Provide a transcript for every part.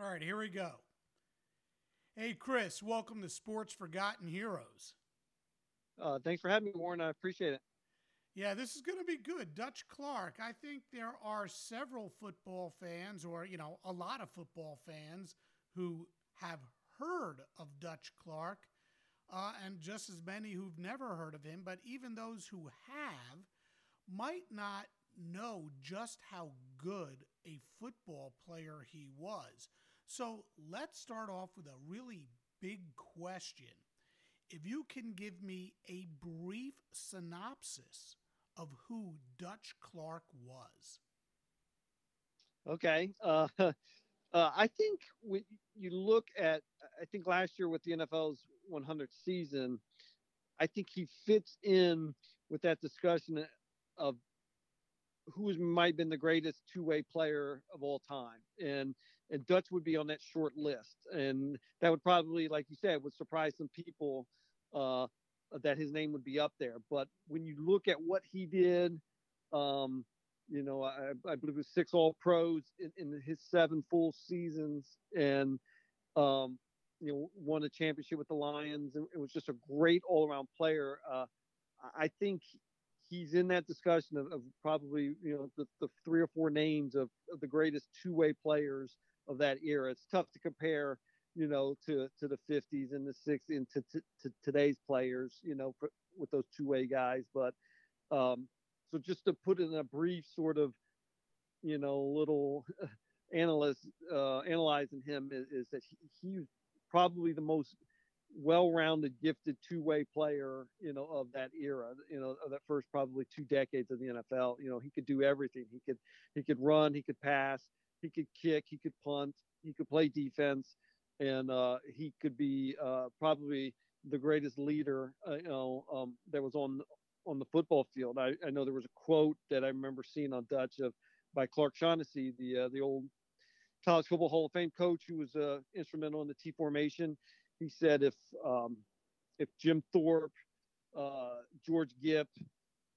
All right, here we go. Hey, Chris, welcome to Sports Forgotten Heroes. Thanks for having me, Warren. I appreciate it. Yeah, this is going to be good. Dutch Clark, I think there are several football fans or, you know, a lot of football fans who have heard of Dutch Clark and just as many who've never heard of him. But even those who have might not know just how good a football player he was. So let's start off with a really big question. If you can give me a brief synopsis of who Dutch Clark was. Okay. I think when you look at, I think last year with the NFL's 100th season, I think he fits in with that discussion of who might have been the greatest two-way player of all time. And Dutch would be on that short list. And that would probably, like you said, would surprise some people that his name would be up there. But when you look at what he did, you know, I believe it was 6 All-Pros in his 7 full seasons and, you know, won a championship with the Lions. And it was just a great all-around player. I think he's in that discussion of probably, you know, the 3 or 4 names of the greatest two-way players of that era. It's tough to compare, you know, to the 50s and the 60s and to today's players, you know, with those two-way guys. But so just to put in a brief sort of, you know, little analyzing him is that he's probably the most well-rounded, gifted two-way player, you know, of that era, you know, of that first probably 2 decades of the NFL. You know, he could do everything. He could run, he could pass, he could kick, he could punt, he could play defense, and he could be probably the greatest leader, you know, that was on the football field. I know there was a quote that I remember seeing on Dutch by Clark Shaughnessy, the old College Football Hall of Fame coach who was instrumental in the T formation. He said if Jim Thorpe, George Gipp,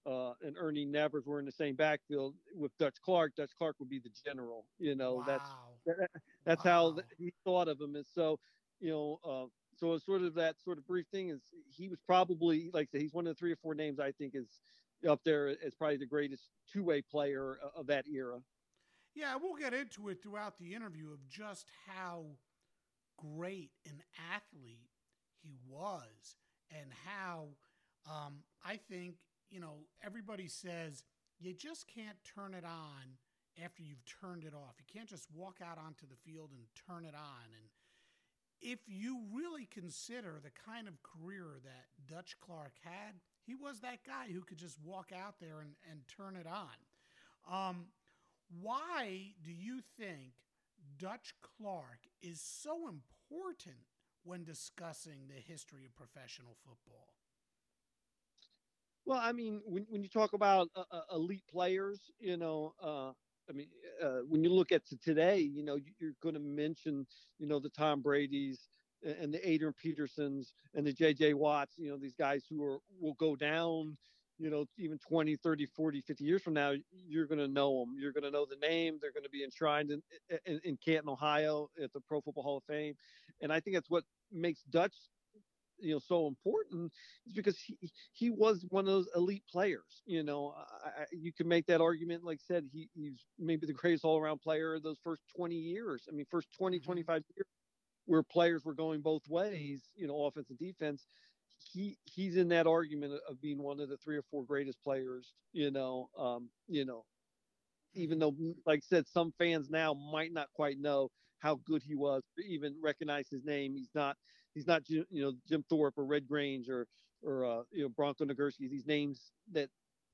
and Ernie Nevers were in the same backfield with Dutch Clark would be the general. You know, wow. That's wow. How he thought of him. And so, you know, so it's sort of that sort of brief thing is he was probably, like I said, he's one of the 3 or 4 names I think is up there as probably the greatest two-way player of that era. Yeah, we'll get into it throughout the interview of just how great an athlete he was and how I think, you know, everybody says you just can't turn it on after you've turned it off. You can't just walk out onto the field and turn it on. And if you really consider the kind of career that Dutch Clark had, he was that guy who could just walk out there and turn it on. Why do you think Dutch Clark is so important when discussing the history of professional football? Well, I mean, when you talk about elite players, you know, when you look at today, you know, you're going to mention, you know, the Tom Brady's and the Adrian Petersons and the JJ Watts, you know, these guys who will go down, you know, even 20, 30, 40, 50 years from now, you're going to know them. You're going to know the name. They're going to be enshrined in Canton, Ohio at the Pro Football Hall of Fame. And I think that's what makes Dutch, you know, so important is because he was one of those elite players. You know, you can make that argument. Like I said, he's maybe the greatest all-around player of those first 20 years. I mean, first 20, 25 years where players were going both ways, you know, offense and defense. He's in that argument of being one of the 3 or 4 greatest players, you know, even though, like I said, some fans now might not quite know how good he was, even recognize his name. He's not, you know, Jim Thorpe or Red Grange or you know, Bronco Nagurski, these names that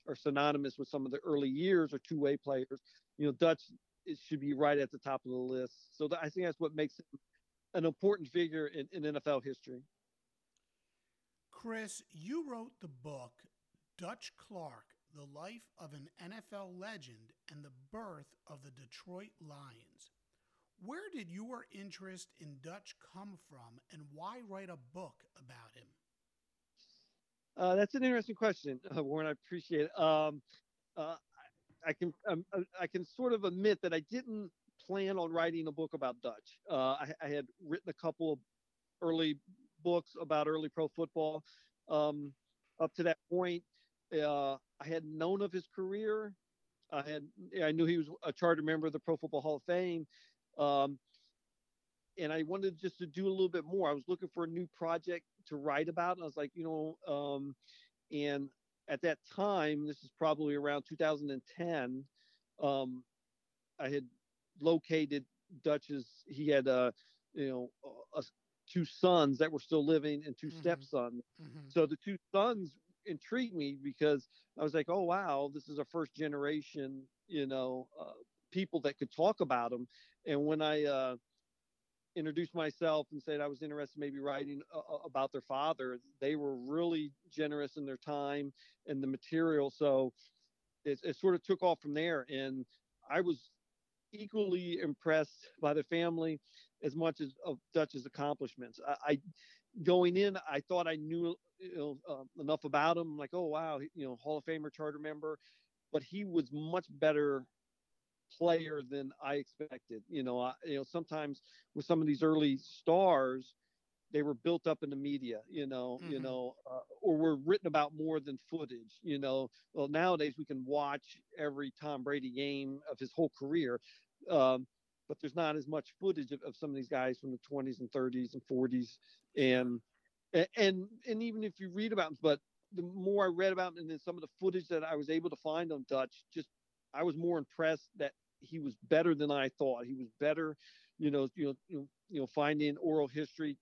are synonymous with some of the early years or two-way players. You know, Dutch it should be right at the top of the list. So I think that's what makes him an important figure in NFL history. Chris, you wrote the book, Dutch Clark, The Life of an NFL Legend and the Birth of the Detroit Lions. Where did your interest in Dutch come from, and why write a book about him? That's an interesting question, Warren. I appreciate it. I can sort of admit that I didn't plan on writing a book about Dutch. I had written a couple of early books about early pro football up to that point. I had known of his career. I knew he was a charter member of the Pro Football Hall of Fame. And I wanted just to do a little bit more. I was looking for a new project to write about. And I was like, and at that time, this is probably around 2010. I had located Dutch's. He had, two sons that were still living and two stepsons. Mm-hmm. So the two sons intrigued me because I was like, oh, wow, this is a first generation, people that could talk about him. And when I, introduced myself and said I was interested maybe writing about their father, they were really generous in their time and the material. So it sort of took off from there. And I was equally impressed by the family as much as of Dutch's accomplishments. Going in, I thought I knew enough about him. I'm like, oh, wow, Hall of Famer, charter member. But he was much better player than I expected. Sometimes with some of these early stars, they were built up in the media, or were written about more than footage, Well, nowadays we can watch every Tom Brady game of his whole career, but there's not as much footage of some of these guys from the 20s and 30s and 40s. And even if you read about them, but the more I read about them and then some of the footage that I was able to find on Dutch, I was more impressed that he was better than I thought. He was better, finding oral history,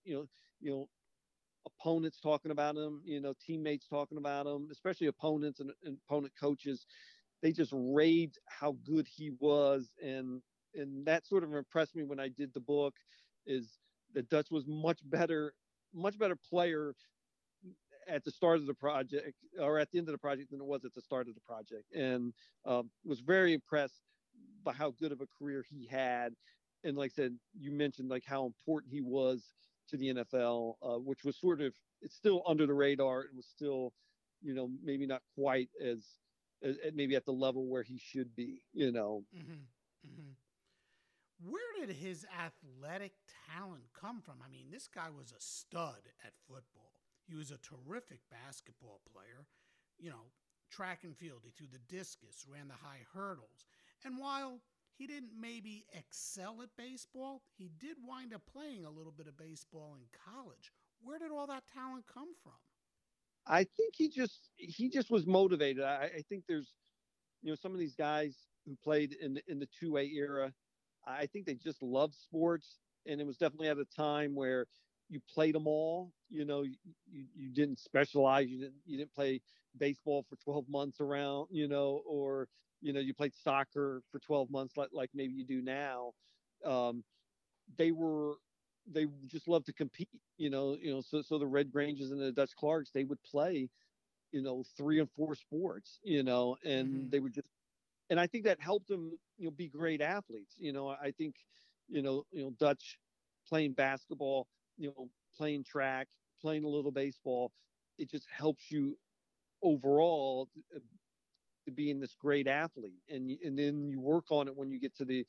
opponents talking about him, teammates talking about him, especially opponents and opponent coaches. They just raved how good he was. And that sort of impressed me when I did the book, is that Dutch was much better player at the start of the project or at the end of the project than it was at the start of the project, and was very impressed by how good of a career he had. And like I said, you mentioned like how important he was to the NFL, which was sort of, it's still under the radar. It was still, maybe not quite as maybe at the level where he should be, Mm-hmm. Mm-hmm. Where did his athletic talent come from? I mean, this guy was a stud at football. He was a terrific basketball player, track and field. He threw the discus, ran the high hurdles. And while he didn't maybe excel at baseball, he did wind up playing a little bit of baseball in college. Where did all that talent come from? I think he just was motivated. I think there's, some of these guys who played in the 2A era, I think they just loved sports. And it was definitely at a time where you played them all, you didn't specialize. You didn't play baseball for 12 months around, or, you played soccer for 12 months, like maybe you do now. They just loved to compete, so the Red Granges and the Dutch Clarks, they would play, 3 and 4 sports, and mm-hmm. they would just, and I think that helped them, be great athletes. I think, Dutch playing basketball, playing track, playing a little baseball, it just helps you overall to being this great athlete. And then you work on it when you get to the,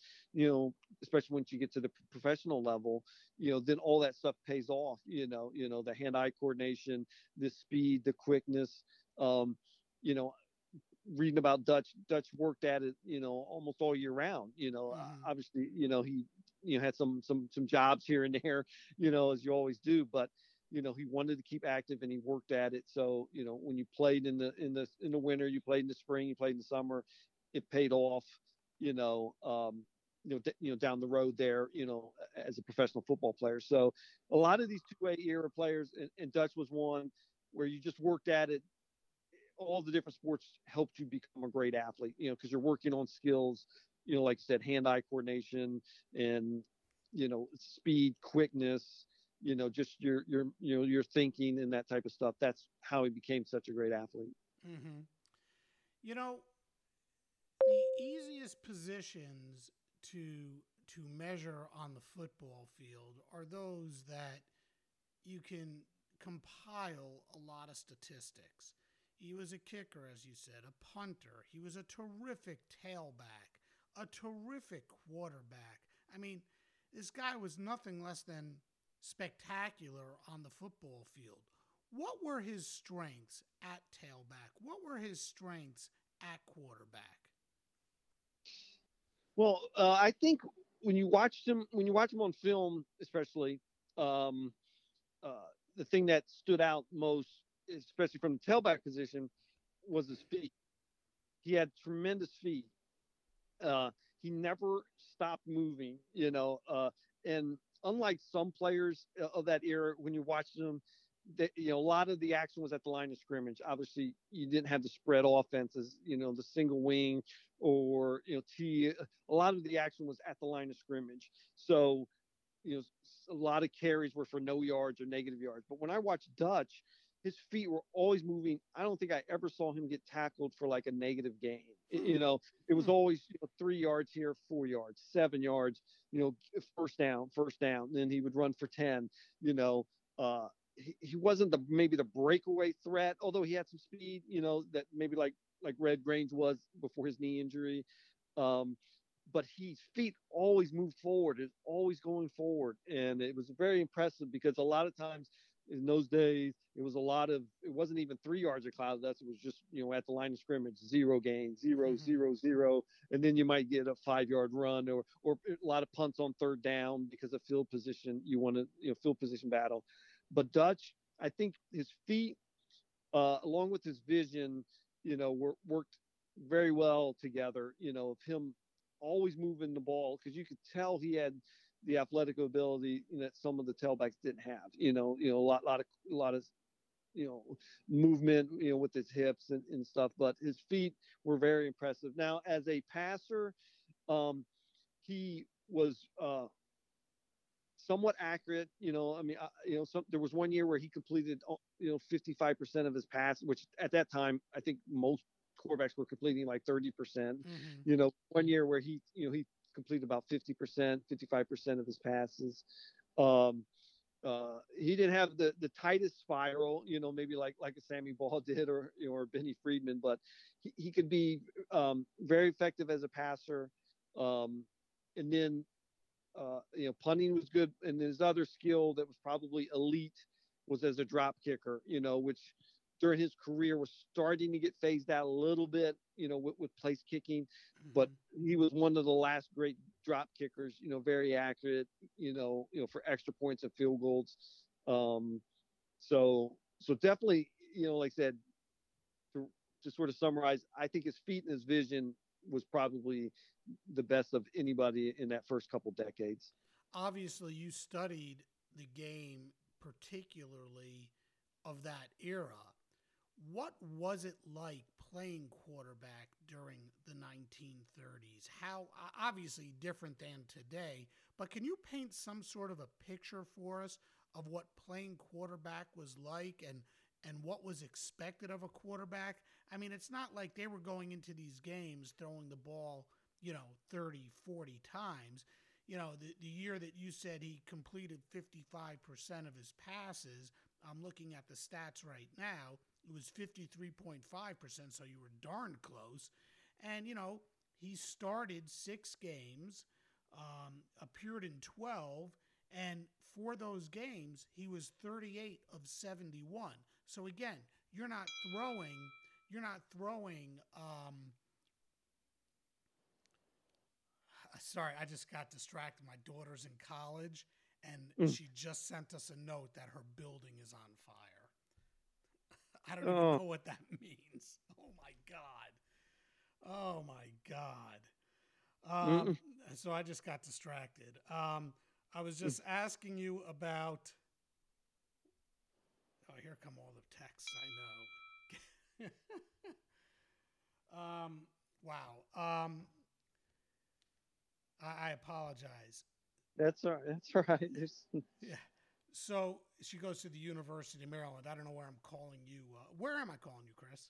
especially once you get to the professional level, then all that stuff pays off, the hand-eye coordination, the speed, the quickness, reading about Dutch worked at it, almost all year round, obviously, he, had some jobs here and there, as you always do, but, he wanted to keep active and he worked at it. So, when you played in the winter, you played in the spring, you played in the summer, it paid off, down the road there, as a professional football player. So a lot of these 2A era players, and Dutch was one where you just worked at it. All the different sports helped you become a great athlete, because you're working on skills you know, like I said, hand-eye coordination and, you know, speed, quickness, you know, just your thinking and that type of stuff. That's how he became such a great athlete. Mm-hmm. You know, the easiest positions to measure on the football field are those that you can compile a lot of statistics. He was a kicker, as you said, a punter. He was a terrific tailback, a terrific quarterback. I mean, this guy was nothing less than spectacular on the football field. What were his strengths at tailback? What were his strengths at quarterback? Well, I think when you watch him on film, especially, the thing that stood out most, especially from the tailback position, was his feet. He had tremendous feet. He never stopped moving, you know. And unlike some players of that era, when you watch them, they, you know, a lot of the action was at the line of scrimmage. Obviously, you didn't have the spread offenses, you know, the single wing or, you know, T. A lot of the action was at the line of scrimmage. So, you know, a lot of carries were for no yards or negative yards. But when I watched Dutch, his feet were always moving. I don't think I ever saw him get tackled for like a negative gain. You know, it was always, you know, 3 yards here, 4 yards, 7 yards, you know, first down. And then he would run for 10, you know. He wasn't maybe the breakaway threat, although he had some speed, you know, that maybe like Red Grange was before his knee injury. But his feet always moved forward. It's always going forward. And it was very impressive because a lot of times in those days, it wasn't even 3 yards of cloud. That's, it was just, you know, at the line of scrimmage, zero gain, zero, mm-hmm. zero, zero. And then you might get a 5 yard run or a lot of punts on third down because of field position. You want to, you know, field position battle. But Dutch, I think his feet, along with his vision, you know, worked very well together, you know, of him always moving the ball, because you could tell he had the athletic ability that some of the tailbacks didn't have, you know, a lot of, you know, movement, you know, with his hips and stuff, but his feet were very impressive. Now, as a passer, he was, somewhat accurate, you know. I mean, you know, there was one year where he completed, you know, 55% of his passes, which at that time I think most quarterbacks were completing like 30%. Mm-hmm. You know, one year where he completed about 50%, 55% of his passes. He didn't have the tightest spiral, you know, maybe like a Sammy Baugh did or Benny Friedman, but he could be very effective as a passer, and then. You know, punting was good. And his other skill that was probably elite was as a drop kicker, you know, which during his career was starting to get phased out a little bit, you know, with place kicking. Mm-hmm. But he was one of the last great drop kickers, you know, very accurate, you know, for extra points and field goals. So definitely, you know, like I said, to sort of summarize, I think his feet and his vision was probably the best of anybody in that first couple decades. Obviously, you studied the game particularly of that era. What was it like playing quarterback during the 1930s? How, obviously different than today, but can you paint some sort of a picture for us of what playing quarterback was like and what was expected of a quarterback? I mean, it's not like they were going into these games throwing the ball, you know, 30, 40 times. You know, the year that you said he completed 55% of his passes, I'm looking at the stats right now, it was 53.5%, so you were darn close. And, you know, he started 6 games, appeared in 12, and for those games, he was 38 of 71. So again, you're not throwing. Sorry, I just got distracted. My daughter's in college, and she just sent us a note that her building is on fire. I don't even know what that means. Oh my God. So I just got distracted. I was just asking you about... Oh, here come all the texts, I know. Wow. I apologize. That's all right. That's right. Yeah. So she goes to the University of Maryland. I don't know where I'm calling you. Where am I calling you, Chris?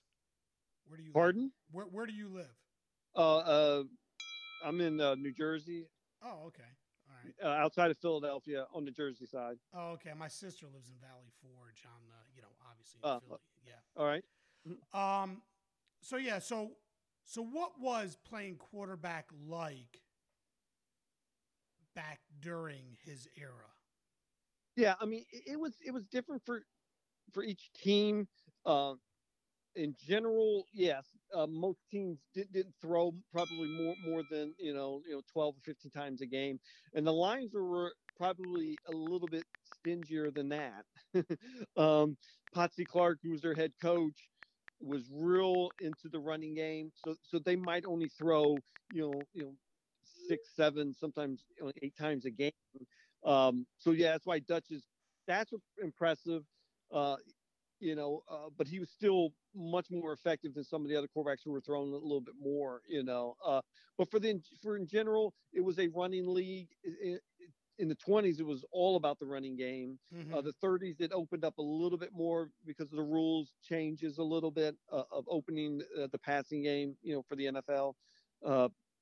Where do you Pardon? Live? Where do you live? I'm in New Jersey. Oh, okay. All right. Outside of Philadelphia on the Jersey side. Oh, okay. My sister lives in Valley Forge on, obviously in Philly. Yeah. All right. So what was playing quarterback like back during his era? Yeah, I mean, it was different for each team. In general, yes, most teams didn't throw probably more than 12 or 15 times a game, and the Lions were probably a little bit stingier than that. Potsy Clark, who was their head coach, was real into the running game, so they might only throw 6, 7, sometimes 8 times a game. That's why Dutch is that's impressive. But he was still much more effective than some of the other quarterbacks who were throwing a little bit more, But in general, it was a running league. In the 20s, it was all about the running game. Mm-hmm. The 30s, it opened up a little bit more because of the rules changes a little bit of opening the passing game, for the NFL.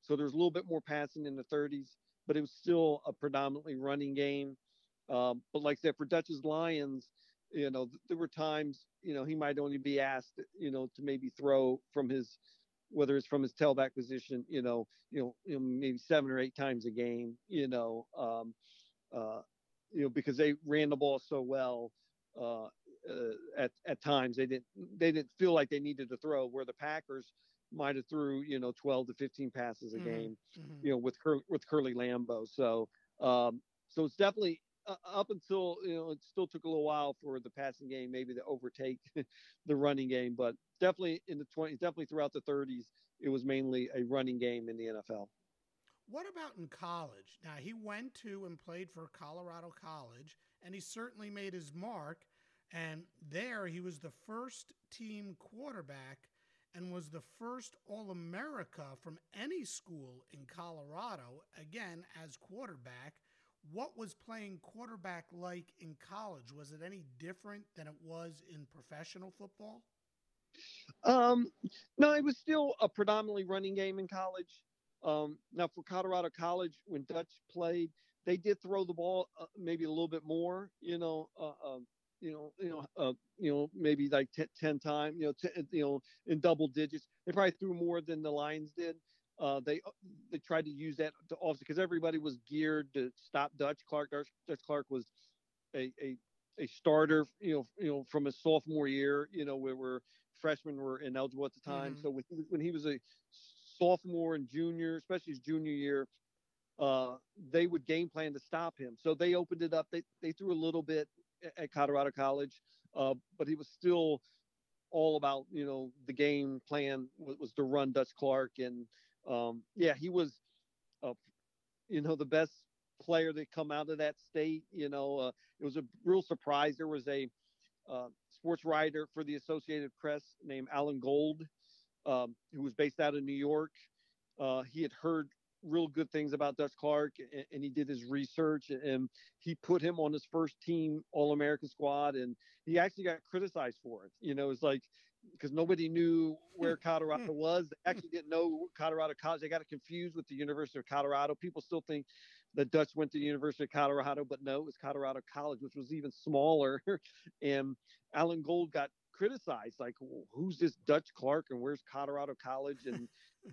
So there's a little bit more passing in the 30s, but it was still a predominantly running game. But like I said, for Dutch's Lions, there were times, he might only be asked, to maybe throw from his, whether it's from his tailback position, maybe 7 or 8 times a game, because they ran the ball so well at times. They didn't feel like they needed to throw, where the Packers might have threw, 12 to 15 passes a game, mm-hmm. With Curly Lambeau. So it's definitely, up until it still took a little while for the passing game maybe to overtake the running game, but definitely in the 20s, definitely throughout the 30s, it was mainly a running game in the NFL. What about in college? Now, he went to and played for Colorado College, and he certainly made his mark. And there, he was the first team quarterback and was the first All-America from any school in Colorado, again, as quarterback. What was playing quarterback like in college? Was it any different than it was in professional football? No, it was still a predominantly running game in college. Now, for Colorado College, when Dutch played, they did throw the ball maybe a little bit more. Maybe like 10 times. In double digits, they probably threw more than the Lions did. They tried to use that to offset because everybody was geared to stop Dutch Clark. Dutch Clark was a starter, from his sophomore year, where freshmen were ineligible at the time. Mm-hmm. So when he was a sophomore and junior, especially his junior year, they would game plan to stop him. So they opened it up. They threw a little bit at Colorado College, but he was still all about, the game plan was to run Dutch Clark. And, he was, the best player that come out of that state. It was a real surprise. There was a sports writer for the Associated Press named Alan Gold, who was based out of New York. He had heard real good things about Dutch Clark, and he did his research, and he put him on his first team All-American squad, and he actually got criticized for it. It's like, because nobody knew where Colorado was. They actually didn't know Colorado College. They got it confused with the University of Colorado. People still think that Dutch went to the University of Colorado, but no, it was Colorado College, which was even smaller. And Alan Gold got criticized, like, who's this Dutch Clark and where's Colorado College? And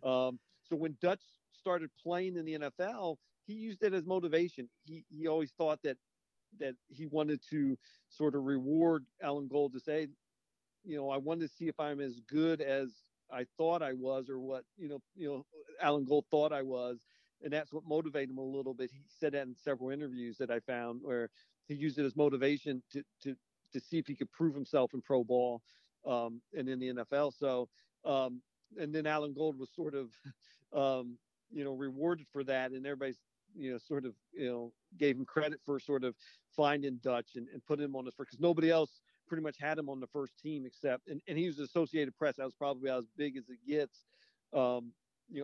so when Dutch started playing in the NFL, he used it as motivation. He always thought that he wanted to sort of reward Alan Gold to say, I wanted to see if I'm as good as I thought I was, or what, Alan Gold thought I was. And that's what motivated him a little bit. He said that in several interviews that I found, where he used it as motivation to see if he could prove himself in pro ball, and in the NFL. So, and then Alan Gold was sort of, rewarded for that. And everybody's, sort of, gave him credit for sort of finding Dutch and put him on his first, because nobody else pretty much had him on the first team except, and he was Associated Press. That was probably as big as it gets,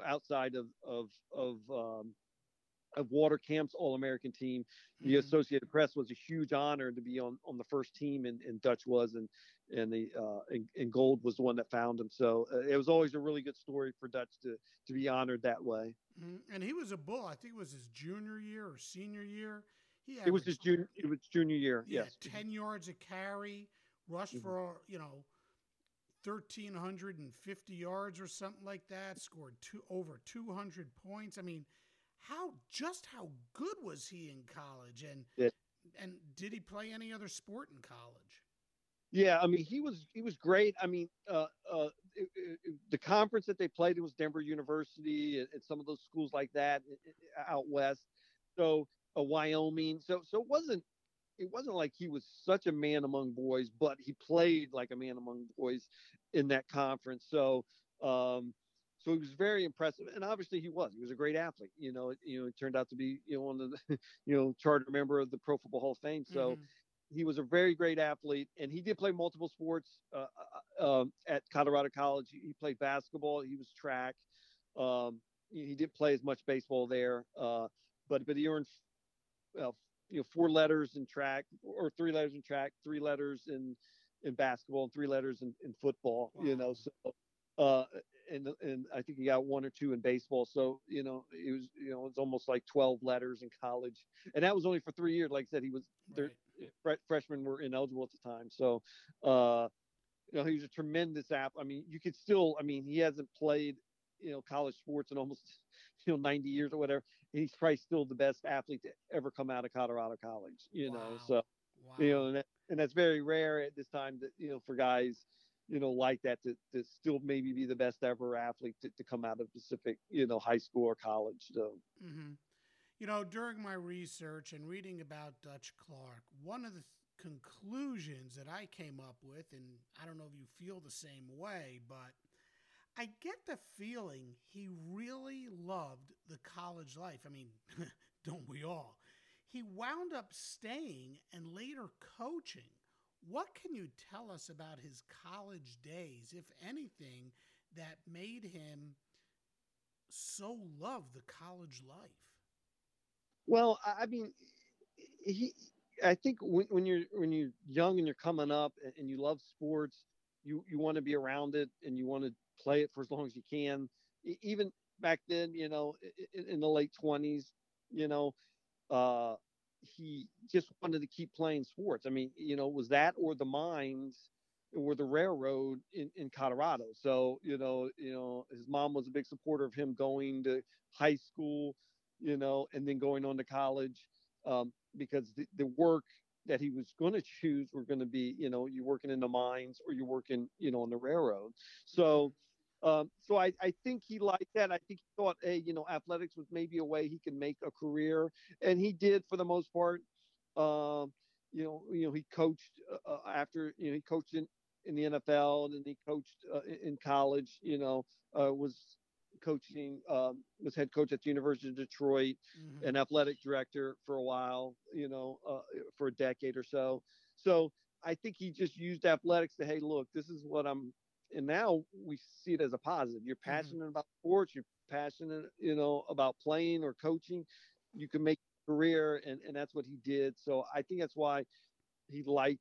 outside of of Water Camp's All-American team. The Associated Press was a huge honor to be on the first team, and Dutch was, and Gold was the one that found him. So it was always a really good story for Dutch to be honored that way. Mm-hmm. And he was a Bull. I think it was his junior year or senior year. It was his junior. It was junior year. Yes, 10 yards a carry, rushed for 1,350 yards or something like that. Scored over 200 points. I mean, how good was he in college? And did he play any other sport in college? Yeah, I mean, he was great. I mean, the conference that they played in was Denver University and some of those schools like that out west. So. Wyoming. So it wasn't like he was such a man among boys, but he played like a man among boys in that conference. So he was very impressive, and obviously he was a great athlete. It turned out to be one of the charter member of the Pro Football Hall of Fame. So he was a very great athlete, and he did play multiple sports at Colorado College. He played basketball. He was track. He didn't play as much baseball there, but he earned. 4 letters in track, or 3 letters in track, 3 letters in basketball, and 3 letters in football. Wow. And I think he got 1 or 2 in baseball. So it was it's almost like 12 letters in college, and that was only for 3 years. Like I said, he was freshmen were ineligible at the time. So he was a tremendous athlete. I mean, you could still. I mean, he hasn't played. College sports in almost 90 years or whatever. He's probably still the best athlete to ever come out of Colorado College. And that's very rare at this time that for guys like that to still maybe be the best ever athlete to come out of specific high school or college. So during my research and reading about Dutch Clark, one of the conclusions that I came up with, and I don't know if you feel the same way, but I get the feeling he really loved the college life. I mean, don't we all? He wound up staying and later coaching. What can you tell us about his college days, if anything, that made him so love the college life? Well, I mean, I think when you're young and you're coming up and you love sports, you want to be around it and you want to play it for as long as you can. Even back then, in the late 20s, he just wanted to keep playing sports. I mean, it was that or the mines or the railroad in Colorado. So, his mom was a big supporter of him going to high school, and then going on to college, because the work that he was going to choose were going to be, you're working in the mines or you're working, on the railroad. So, I think he liked that. I think he thought, hey, athletics was maybe a way he could make a career. And he did for the most part. He coached after, he coached in the NFL, and then he coached in college, was coaching, was head coach at the University of Detroit, an athletic director for a while, for a decade or so. So I think he just used athletics to, hey, look, this is what I'm, and now we see it as a positive. You're passionate about sports, you're passionate, about playing or coaching, you can make a career, and that's what he did. So I think that's why he liked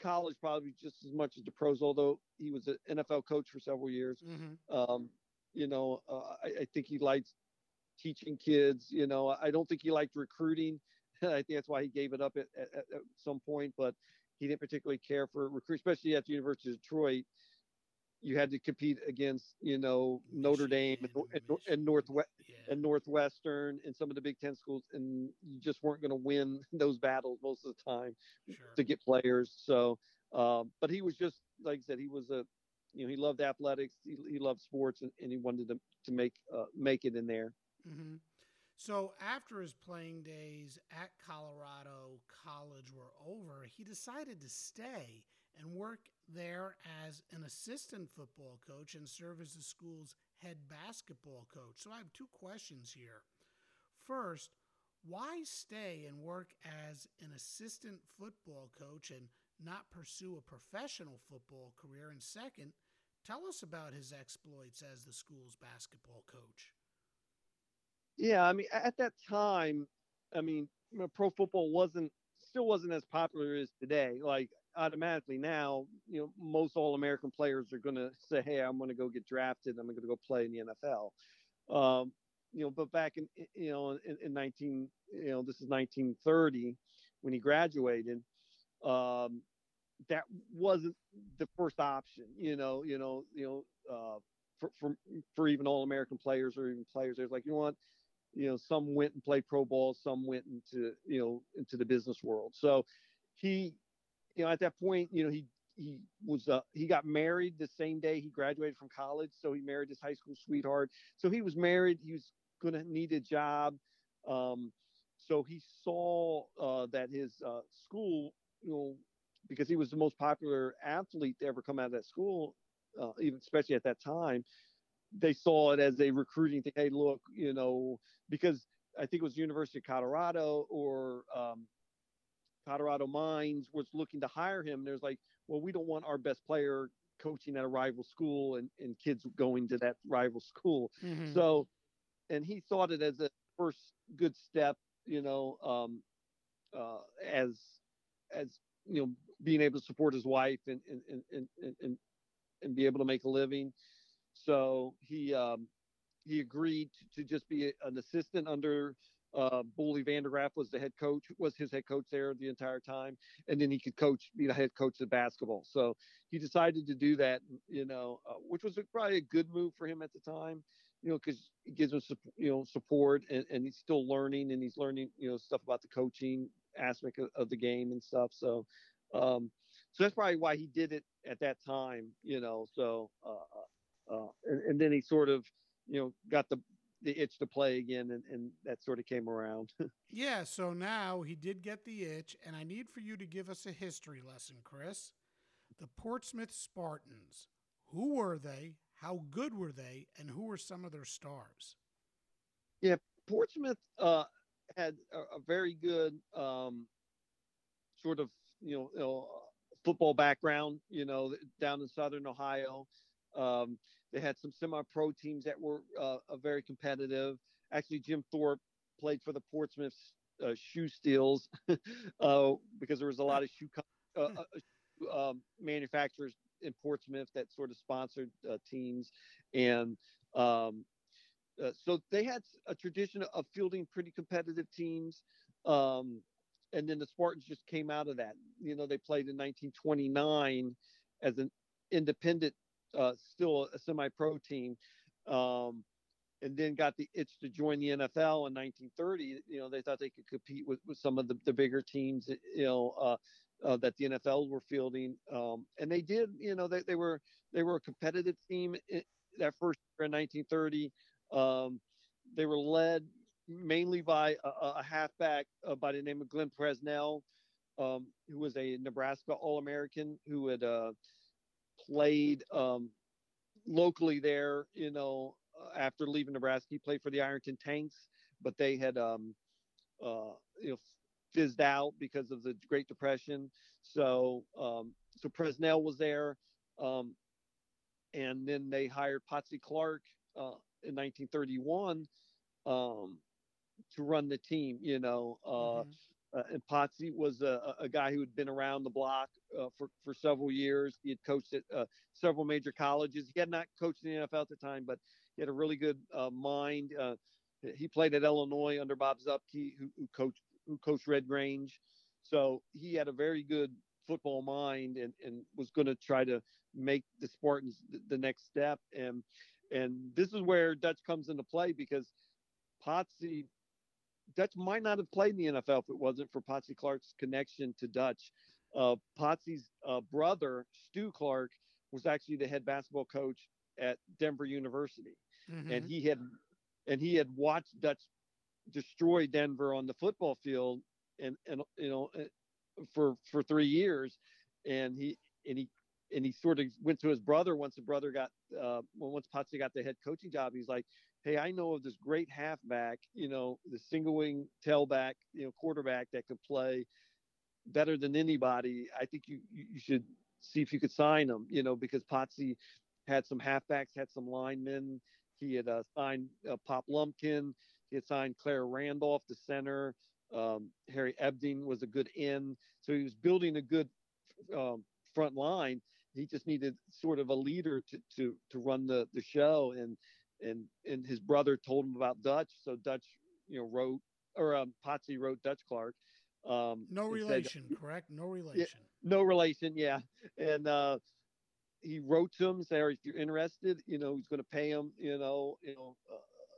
college probably just as much as the pros, although he was an NFL coach for several years. I think he liked teaching kids. I don't think he liked recruiting. I think that's why he gave it up at some point, but he didn't particularly care for recruiting, especially at the University of Detroit. You had to compete against, Notre Dame and Northwest and Northwestern and some of the Big Ten schools, and you just weren't going to win those battles most of the time to get players. So, but he was just, like I said, he was he loved athletics, he loved sports, and he wanted to make it in there. So after his playing days at Colorado College were over, he decided to stay and work there as an assistant football coach and serve as the school's head basketball coach. So I have 2 questions here. First, why stay and work as an assistant football coach and not pursue a professional football career? And second, tell us about his exploits as the school's basketball coach. Yeah, I mean, at that time, I mean, pro football still wasn't as popular as today. Like, automatically now, you know, most All-American players are going to say, hey, I'm going to go get drafted. I'm going to go play in the NFL. You know, but back in, you know, in 19, you know, this is 1930 when he graduated, that wasn't the first option, for even All-American players or even players. There's like, you know what, you know, some went and played pro ball, some went into the business world. So he, you know, at that point, you know, he got married the same day he graduated from college. So he married his high school sweetheart. So he was married. He was going to need a job. So he saw that his school, you know, because he was the most popular athlete to ever come out of that school, even especially at that time, they saw it as a recruiting thing. Hey, look, you know, because I think it was University of Colorado or Colorado Mines was looking to hire him. There's like, well, we don't want our best player coaching at a rival school and kids going to that rival school. Mm-hmm. So, and he thought it as a first good step, you know, as you know, being able to support his wife and be able to make a living. So he agreed to just be an assistant under Bully Vandergraff was the head coach, was his head coach there the entire time. And then he could be the head coach of basketball. So he decided to do that, you know, which was probably a good move for him at the time, you know, because it gives him, you know, support and he's still learning and he's learning, you know, stuff about the coaching aspect of the game and stuff. So, so that's probably why he did it at that time, you know, so, and then he sort of, you know, got the itch to play again, and that sort of came around. Yeah, so now he did get the itch, and I need for you to give us a history lesson, Chris. The Portsmouth Spartans, who were they, how good were they, and who were some of their stars? Yeah, Portsmouth had a very good sort of, you know, football background, you know, down in southern Ohio. They had some semi-pro teams that were very competitive. Actually, Jim Thorpe played for the Portsmouth Shoe Steels because there was a lot of shoe manufacturers in Portsmouth that sort of sponsored teams. And so they had a tradition of fielding pretty competitive teams. And then the Spartans just came out of that. You know, they played in 1929 as an independent still a semi-pro team, and then got the itch to join the NFL in 1930. You know, they thought they could compete with some of the bigger teams, you know, that the NFL were fielding, and they did. You know, they were a competitive team that first year in 1930. They were led mainly by a halfback by the name of Glenn Presnell, who was a Nebraska All-American who had played locally there, you know, after leaving Nebraska. He played for the Ironton Tanks, but they had, you know, fizzed out because of the Great Depression. So, so Presnell was there. And then they hired Potsy Clark in 1931 to run the team, you know. And Potsy was a guy who had been around the block for several years. He had coached at several major colleges. He had not coached in the NFL at the time, but he had a really good mind. He played at Illinois under Bob Zupke, who coached Red Grange. So he had a very good football mind and was going to try to make the Spartans the next step. And this is where Dutch comes into play, because Dutch might not have played in the NFL if it wasn't for Potsy Clark's connection to Dutch. Potsy's brother, Stu Clark, was actually the head basketball coach at Denver University. Mm-hmm. And he had watched Dutch destroy Denver on the football field and you know, for 3 years. And he sort of went to his brother once the brother got once Potsy got the head coaching job. He's like, hey, I know of this great halfback, you know, the single wing tailback, you know, quarterback that could play better than anybody. I think you should see if you could sign him, you know, because Potsy had some halfbacks, had some linemen. He had signed Pop Lumpkin. He had signed Claire Randolph, the center. Harry Ebding was a good end. So he was building a good front line. He just needed sort of a leader to run the show. And his brother told him about Dutch. So Dutch, Potsy wrote Dutch Clark. No relation, correct? No relation. Yeah, no relation. Yeah. And he wrote to him, said, if you're interested, he's going to pay him,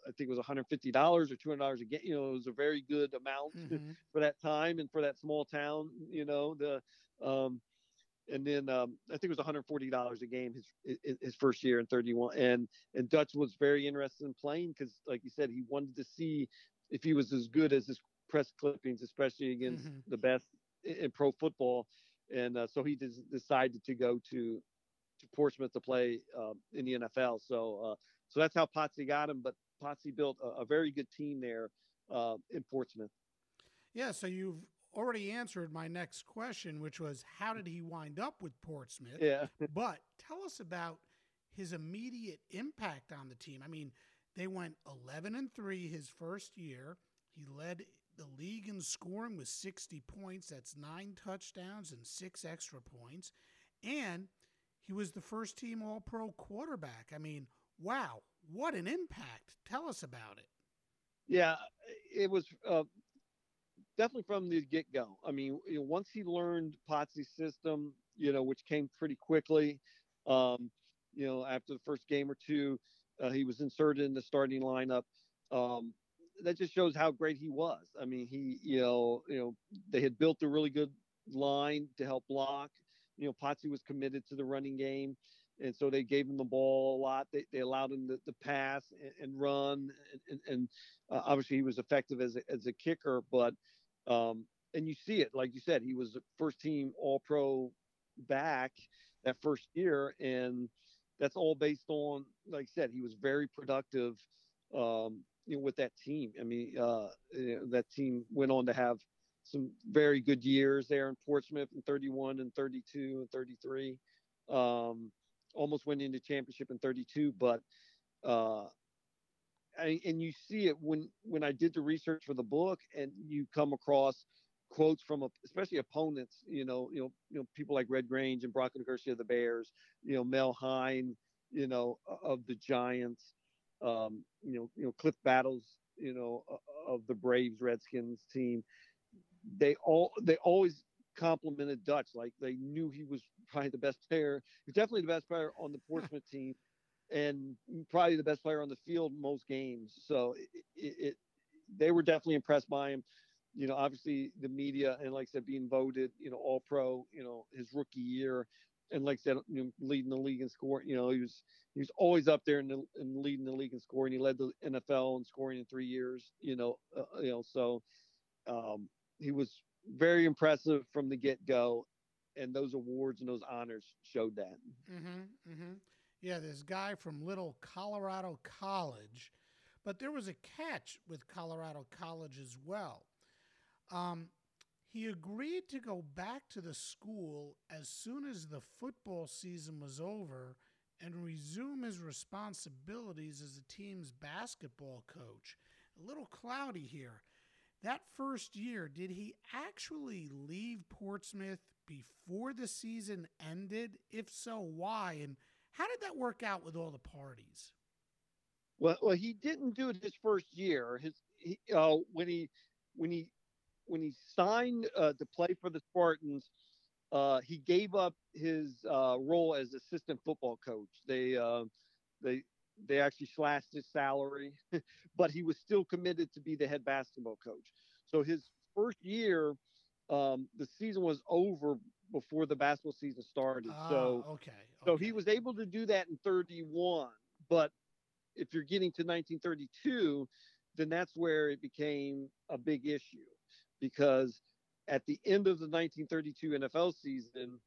I think it was $150 or $200 a game. It was a very good amount for that time and for that small town. I think it was $140 a game his first year in 31. And Dutch was very interested in playing because, like you said, he wanted to see if he was as good as his press clippings, especially against the best in pro football. And so he decided to go to Portsmouth to play in the NFL. So that's how Potsy got him. But Potsy built a very good team there in Portsmouth. Yeah, so you've already answered my next question, which was how did he wind up with Portsmouth? Yeah. But tell us about his immediate impact on the team. I mean, they went 11-3 his first year. He led the league in scoring with 60 points. That's 9 touchdowns and 6 extra points. And he was the first team All-Pro quarterback. I mean, wow, what an impact. Tell us about it. Yeah, it was definitely from the get-go. I mean, once he learned Potsy's system, which came pretty quickly, after the first game or two, he was inserted in the starting lineup. That just shows how great he was. I mean, he, they had built a really good line to help block. Potsy was committed to the running game, and so they gave him the ball a lot. They allowed him to pass and run, and obviously he was effective as a kicker. But and you see it, like you said, he was a first-team All-Pro back that first year, and that's all based on, like I said, he was very productive with that team. I mean, that team went on to have some very good years there in Portsmouth in 31 and 32 and 33. Almost went into championship in 32, but and you see it when I did the research for the book, and you come across quotes from especially opponents, people like Red Grange and Bronco Nagurski of the Bears, Mel Hein, of the Giants, Cliff Battles, of the Braves, Redskins team. They always complimented Dutch. Like they knew he was probably the best player. He was definitely the best player on the Portsmouth team, and probably the best player on the field most games. So they were definitely impressed by him. Obviously the media, and like I said, being voted, All Pro, his rookie year, and like I said, leading the league in scoring. He was always up there in leading the league in scoring. He led the NFL in scoring in 3 years. He was very impressive from the get-go, and those awards and those honors showed that. Yeah, this guy from little Colorado College, but there was a catch with Colorado College as well. He agreed to go back to the school as soon as the football season was over and resume his responsibilities as the team's basketball coach. A little cloudy here. That first year, did he actually leave Portsmouth before the season ended? If so, why? And how did that work out with all the parties? Well, he didn't do it his first year. When he signed to play for the Spartans, he gave up his role as assistant football coach. They actually slashed his salary, but he was still committed to be the head basketball coach. So his first year, the season was over before the basketball season started. So he was able to do that in 31. But if you're getting to 1932, then that's where it became a big issue, because at the end of the 1932 NFL season,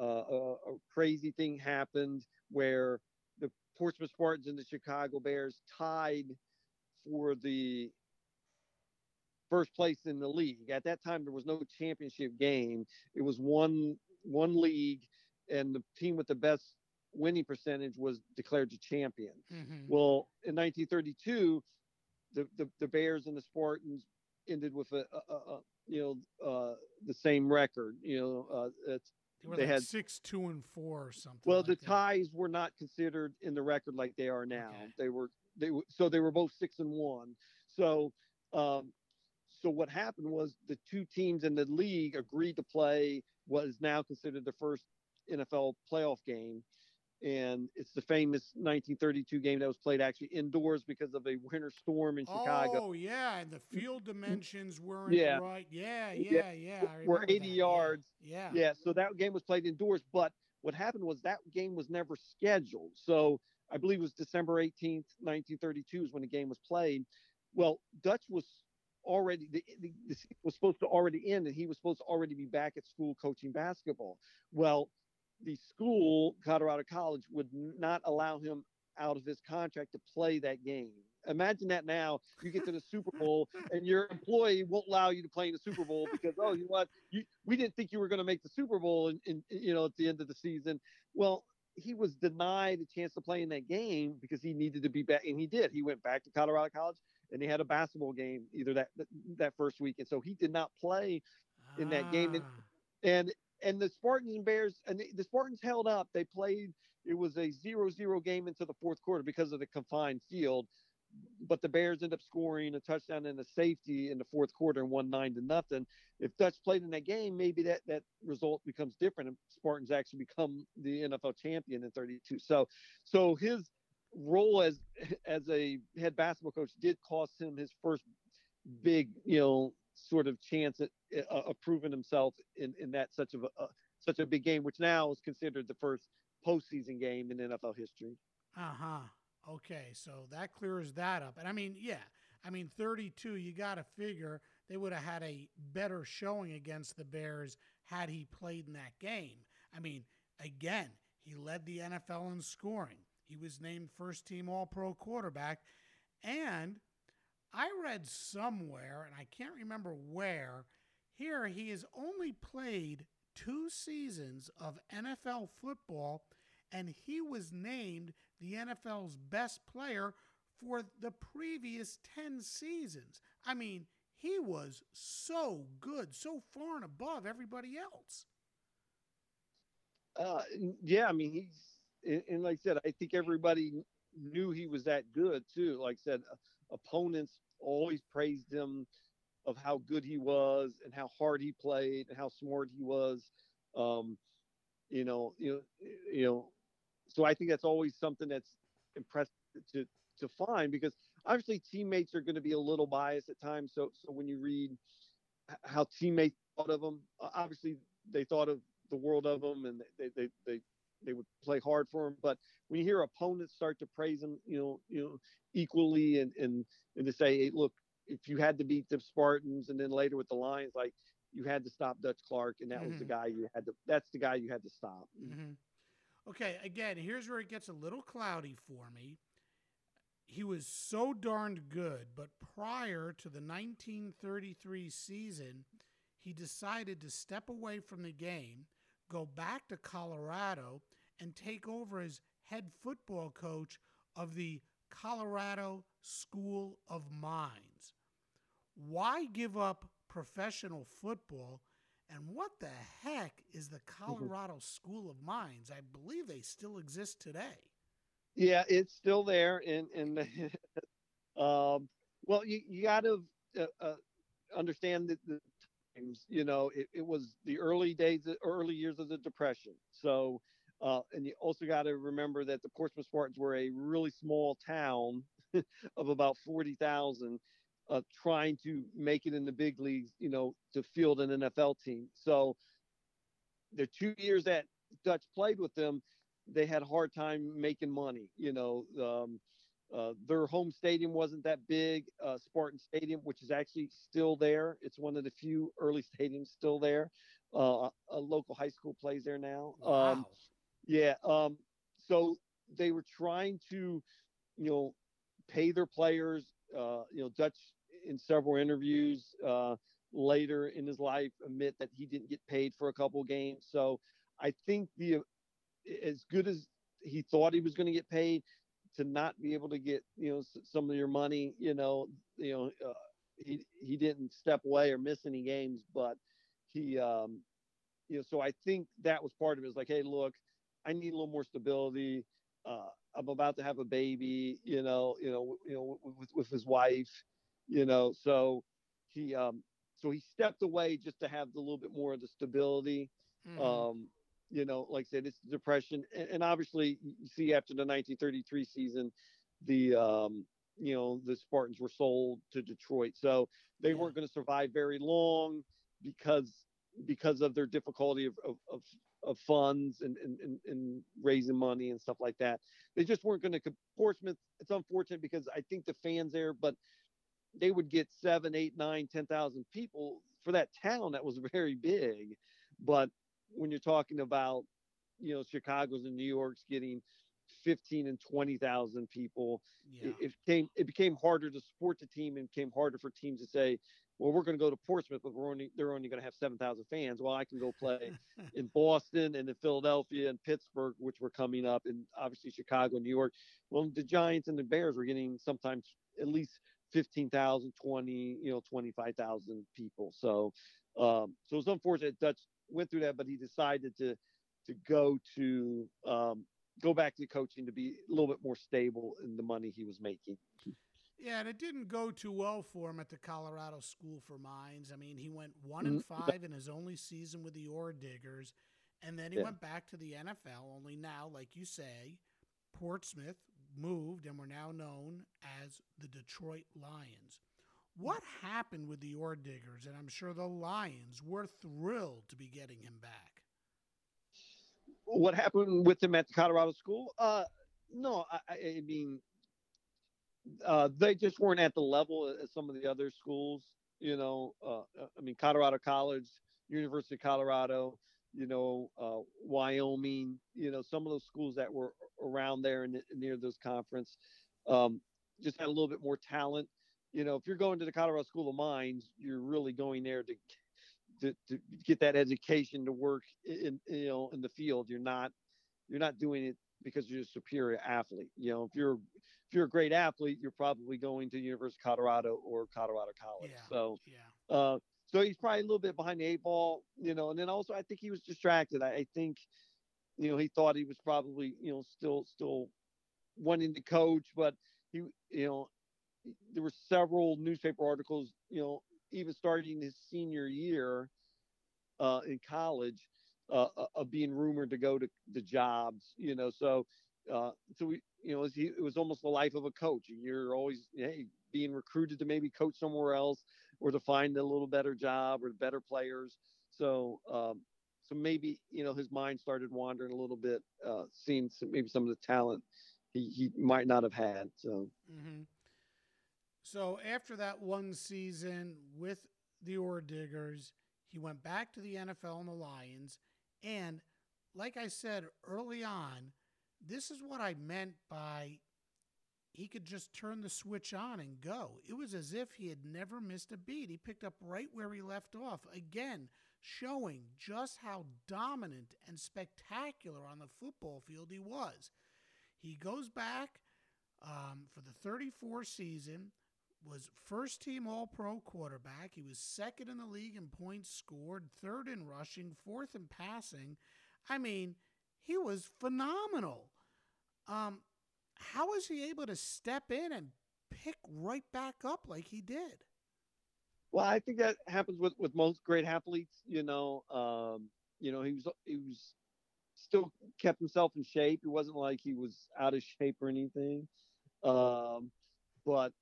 a crazy thing happened where the Portsmouth Spartans and the Chicago Bears tied for the first place in the league. At that time, there was no championship game. It was one league, and the team with the best winning percentage was declared the champion. Well, in 1932, the Bears and the Spartans ended with the same record. They had 6-2-4 or something. Well, the ties were not considered in the record like they are now. Okay. They were both 6-1. So what happened was the two teams in the league agreed to play what is now considered the first NFL playoff game. And it's the famous 1932 game that was played actually indoors because of a winter storm in Chicago. Oh, yeah. And the field dimensions weren't right. Yeah. We're 80 yards. Yeah. So that game was played indoors. But what happened was that game was never scheduled. So I believe it was December 18th, 1932 is when the game was played. Well, Dutch was already, the season was supposed to already end, and he was supposed to already be back at school coaching basketball. Well, the school, Colorado College, would not allow him out of his contract to play that game. Imagine that now. You get to the Super Bowl, and your employee won't allow you to play in the Super Bowl because, oh, you know what? We didn't think you were going to make the Super Bowl at the end of the season. Well, he was denied a chance to play in that game because he needed to be back, and he did. He went back to Colorado College, and they had a basketball game either that first week, and so he did not play in that game. And the Spartans and Bears, and the Spartans held up. They played, it was a 0-0 game into the fourth quarter because of the confined field. But the Bears ended up scoring a touchdown and a safety in the fourth quarter and won 9-0. If Dutch played in that game, maybe that result becomes different, and Spartans actually become the NFL champion in 1932. So his role as a head basketball coach did cost him his first big, sort of chance at proving himself in that such a big game, which now is considered the first postseason game in NFL history. Okay, so that clears that up. And 32, you got to figure they would have had a better showing against the Bears had he played in that game. Again, he led the NFL in scoring. He was named first-team All-Pro quarterback, and I read somewhere, and I can't remember where, here he has only played 2 seasons of NFL football, and he was named the NFL's best player for the previous 10 seasons. He was so good, so far and above everybody else. He's, and like I said, I think everybody knew he was that good too. Like I said, opponents always praised him of how good he was and how hard he played and how smart he was. So I think that's always something that's impressive to find, because obviously teammates are going to be a little biased at times. So when you read how teammates thought of him, obviously they thought of the world of him, and they would play hard for him. But when you hear opponents start to praise him, equally, and to say, hey, look, if you had to beat the Spartans and then later with the Lions, like, you had to stop Dutch Clark, and that was the guy that's the guy you had to stop. Okay. Again, here's where it gets a little cloudy for me. He was so darned good, but prior to the 1933 season, he decided to step away from the game, go back to Colorado, and take over as head football coach of the Colorado School of Mines. Why give up professional football, and what the heck is the Colorado School of Mines? I believe they still exist today. Yeah, it's still there. And well, you got to understand that the times, it was the early years of the Depression. So, and you also got to remember that the Portsmouth Spartans were a really small town of about 40,000, trying to make it in the big leagues, to field an NFL team. So the 2 years that Dutch played with them, they had a hard time making money. Their home stadium wasn't that big, Spartan Stadium, which is actually still there. It's one of the few early stadiums still there. A local high school plays there now. Wow. So they were trying to, pay their players. Dutch, in several interviews later in his life, admit that he didn't get paid for a couple games. So I think as good as he thought he was going to get paid, to not be able to get, some of your money, he didn't step away or miss any games, but he, so I think that was part of it. It's like, hey, look, I need a little more stability. I'm about to have a baby, with his wife, so he stepped away just to have a little bit more of the stability. Mm-hmm. Like I said, it's depression. And obviously you see after the 1933 season, the Spartans were sold to Detroit. So they weren't going to survive very long because of their difficulty of funds and raising money and stuff like that. They just weren't going to. Portsmouth, it's unfortunate because I think the fans there, but they would get 7, 8, 9, 10,000 people for that town. That was very big. But when you're talking about, Chicago's and New York's getting 15 and 20,000 people, it became harder to support the team, and became harder for teams to say, well, we're going to go to Portsmouth, but they're only going to have 7,000 fans. Well, I can go play in Boston and in Philadelphia and Pittsburgh, which were coming up, and obviously Chicago and New York. Well, the Giants and the Bears were getting sometimes at least 15,000, 20, 25,000 people. So, so it was unfortunate Dutch went through that, but he decided to go back to coaching to be a little bit more stable in the money he was making. Yeah, and it didn't go too well for him at the Colorado School for Mines. I mean, he went 1-5 in his only season with the Ore Diggers, and then he went back to the NFL, only now, like you say, Portsmouth moved and were now known as the Detroit Lions. What happened with the Ore Diggers? And I'm sure the Lions were thrilled to be getting him back. What happened with him at the Colorado School? No, they just weren't at the level as some of the other schools, Colorado College, University of Colorado, Wyoming, some of those schools that were around there and near those conference, just had a little bit more talent. If you're going to the Colorado School of Mines, you're really going there to get that education to work in the field. You're not doing it because you're a superior athlete. If you're a great athlete, you're probably going to University of Colorado or Colorado College. Yeah, so he's probably a little bit behind the eight ball, and then also I think he was distracted. I think, he thought he was probably, still wanting to coach, but he, there were several newspaper articles, even starting his senior year in college, of being rumored to go to the jobs, it was almost the life of a coach. You're always being recruited to maybe coach somewhere else, or to find a little better job or better players. So, so maybe, his mind started wandering a little bit, seeing some of the talent he might not have had. So, So after that one season with the Ore Diggers, he went back to the NFL and the Lions. And like I said early on, this is what I meant by he could just turn the switch on and go. It was as if he had never missed a beat. He picked up right where he left off, again, showing just how dominant and spectacular on the football field he was. He goes back for the 34 season, was first-team All-Pro quarterback. He was second in the league in points scored, third in rushing, fourth in passing. I mean, he was phenomenal. How was he able to step in and pick right back up like he did? Well, I think that happens with most great athletes. He was still kept himself in shape. It wasn't like he was out of shape or anything. But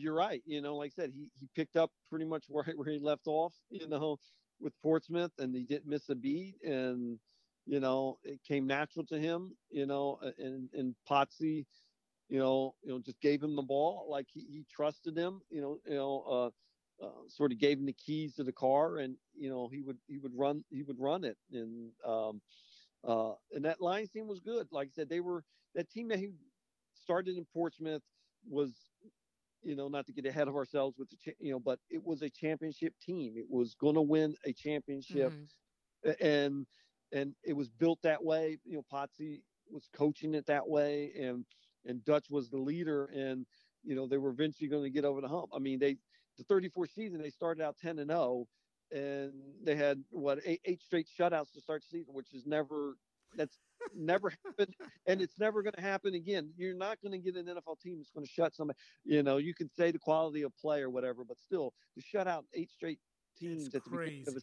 you're right. Like I said, he picked up pretty much where he left off, with Portsmouth, and he didn't miss a beat, and, it came natural to him, and Potsy, just gave him the ball. Like he trusted him, sort of gave him the keys to the car, and, he would run it. And, and that Lions team was good. Like I said, that team that he started in Portsmouth was, not to get ahead of ourselves with but it was a championship team. It was going to win a championship, and it was built that way. Potsy was coaching it that way, and and Dutch was the leader, and they were eventually going to get over the hump. I mean, the 34th season, they started out 10-0, and they had eight straight shutouts to start the season, which is never. That's never happened, and it's never going to happen again. You're not going to get an NFL team that's going to shut somebody. You can say the quality of play or whatever, but still, to shut out eight straight teams at the beginning of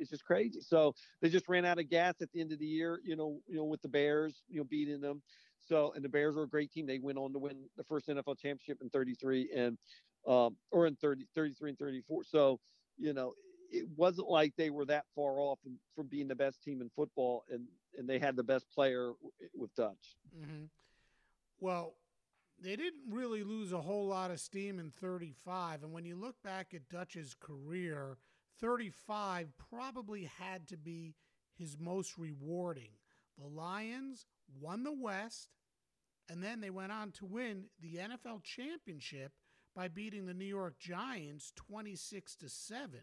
it's just crazy. So they just ran out of gas at the end of the year. With the Bears, beating them. So, and the Bears were a great team. They went on to win the first NFL championship in 33 and, or in 33 and 34. So, it wasn't like they were that far off from being the best team in football, and they had the best player with Dutch. Mm-hmm. Well, they didn't really lose a whole lot of steam in 35. And when you look back at Dutch's career, 35 probably had to be his most rewarding. The Lions won the West, and then they went on to win the NFL championship by beating the New York Giants 26-7.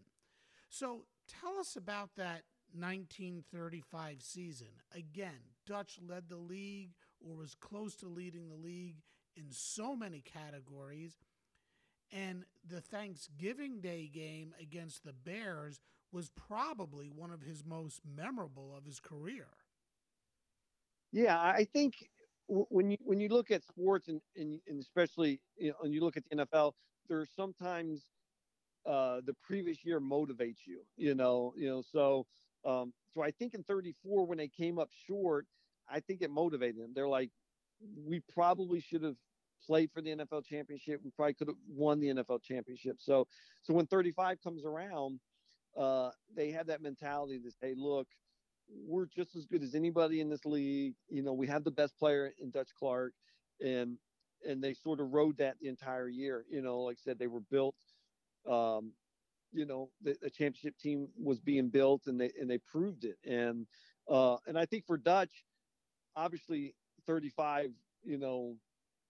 So tell us about that 1935 season. Again, Dutch led the league or was close to leading the league in so many categories. And the Thanksgiving Day game against the Bears was probably one of his most memorable of his career. Yeah, I think when you look at sports and especially and you look at the NFL, there's sometimes the previous year motivates you, So I think in 34, when they came up short, I think it motivated them. They're like, we probably should have played for the NFL championship. We probably could have won the NFL championship. So when 35 comes around, they have that mentality to say, look, we're just as good as anybody in this league. We have the best player in Dutch Clark, and they sort of rode that the entire year. Like I said, they were built. The championship team was being built, and they proved it. And I think for Dutch, obviously 35,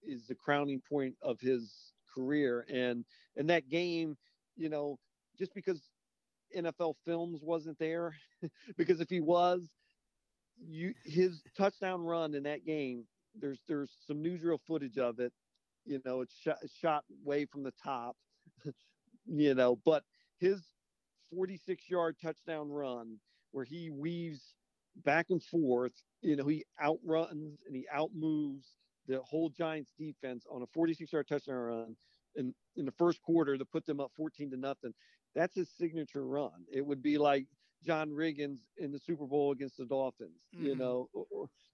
is the crowning point of his career. And that game, just because NFL Films wasn't there, because if he was, his touchdown run in that game, there's some newsreel footage of it. It's shot way from the top. But his 46-yard touchdown run where he weaves back and forth, he outruns and he outmoves the whole Giants defense on a 46-yard touchdown run in the first quarter to put them up 14-0. That's his signature run. It would be like John Riggins in the Super Bowl against the Dolphins, mm-hmm.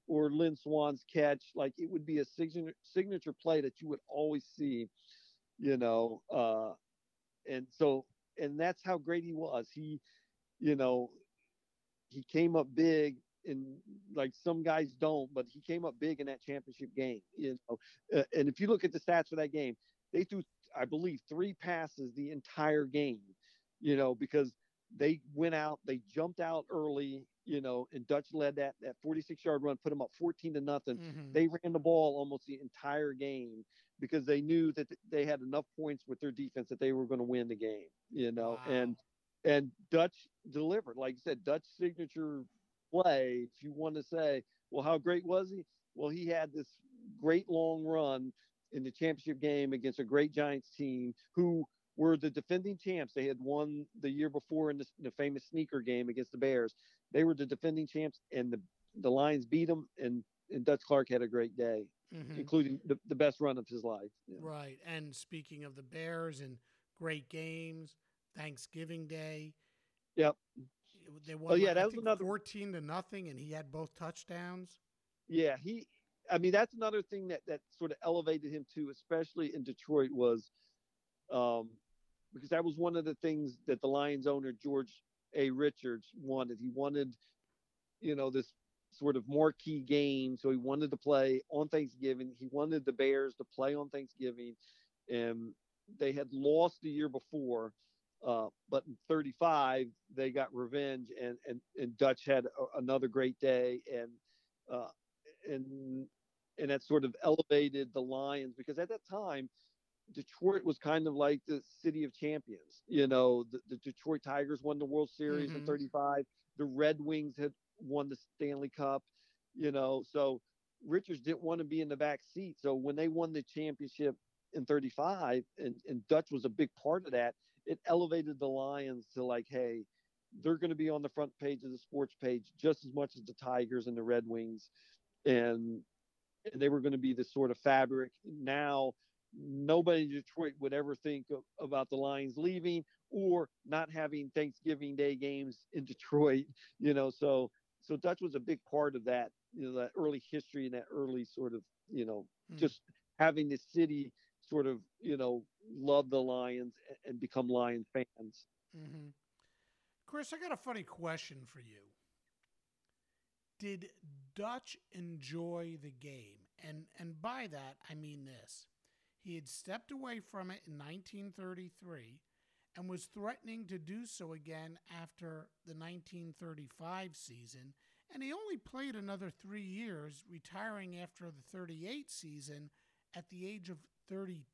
Or Lynn Swann's catch. Like, it would be a signature play that you would always see. And that's how great he was. He came up big, and like some guys don't, but he came up big in that championship game, and if you look at the stats for that game, they threw, I believe, 3 passes the entire game, because they went out, they jumped out early, and Dutch led that 46-yard run, put them up 14-0. Mm-hmm. They ran the ball almost the entire game because they knew that they had enough points with their defense that they were going to win the game, Wow. And Dutch delivered. Like I said, Dutch signature play, if you want to say, well, how great was he? Well, he had this great long run in the championship game against a great Giants team who – were the defending champs. They had won the year before in the famous sneaker game against the Bears. They were the defending champs, and the Lions beat them, and Dutch Clark had a great day, mm-hmm. including the best run of his life. Yeah. Right, and speaking of the Bears and great games, Thanksgiving Day. Yep. They won, that was another 14-0, and he had both touchdowns. Yeah, that's another thing that sort of elevated him too, especially in Detroit, was because that was one of the things that the Lions owner, George A. Richards, wanted. He wanted, this sort of marquee game. So he wanted to play on Thanksgiving. He wanted the Bears to play on Thanksgiving. And they had lost the year before. But in 35, they got revenge. And Dutch had another great day. And that sort of elevated the Lions, because at that time, Detroit was kind of like the city of champions. The Detroit Tigers won the World Series mm-hmm. in 35. The Red Wings had won the Stanley Cup. So Richards didn't want to be in the back seat. So when they won the championship in 35, and Dutch was a big part of that, it elevated the Lions to like, hey, they're going to be on the front page of the sports page just as much as the Tigers and the Red Wings. And they were going to be this sort of fabric. Now, nobody in Detroit would ever think about the Lions leaving or not having Thanksgiving Day games in Detroit, you know, so Dutch was a big part of that, you know, that early history and that early sort of, you know, just having the city sort of, you know, love the Lions and become Lions fans. Mm-hmm. Chris, I got a funny question for you. Did Dutch enjoy the game? And by that, I mean this. He had stepped away from it in 1933 and was threatening to do so again after the 1935 season, and he only played another 3 years, retiring after the 38 season at the age of 32.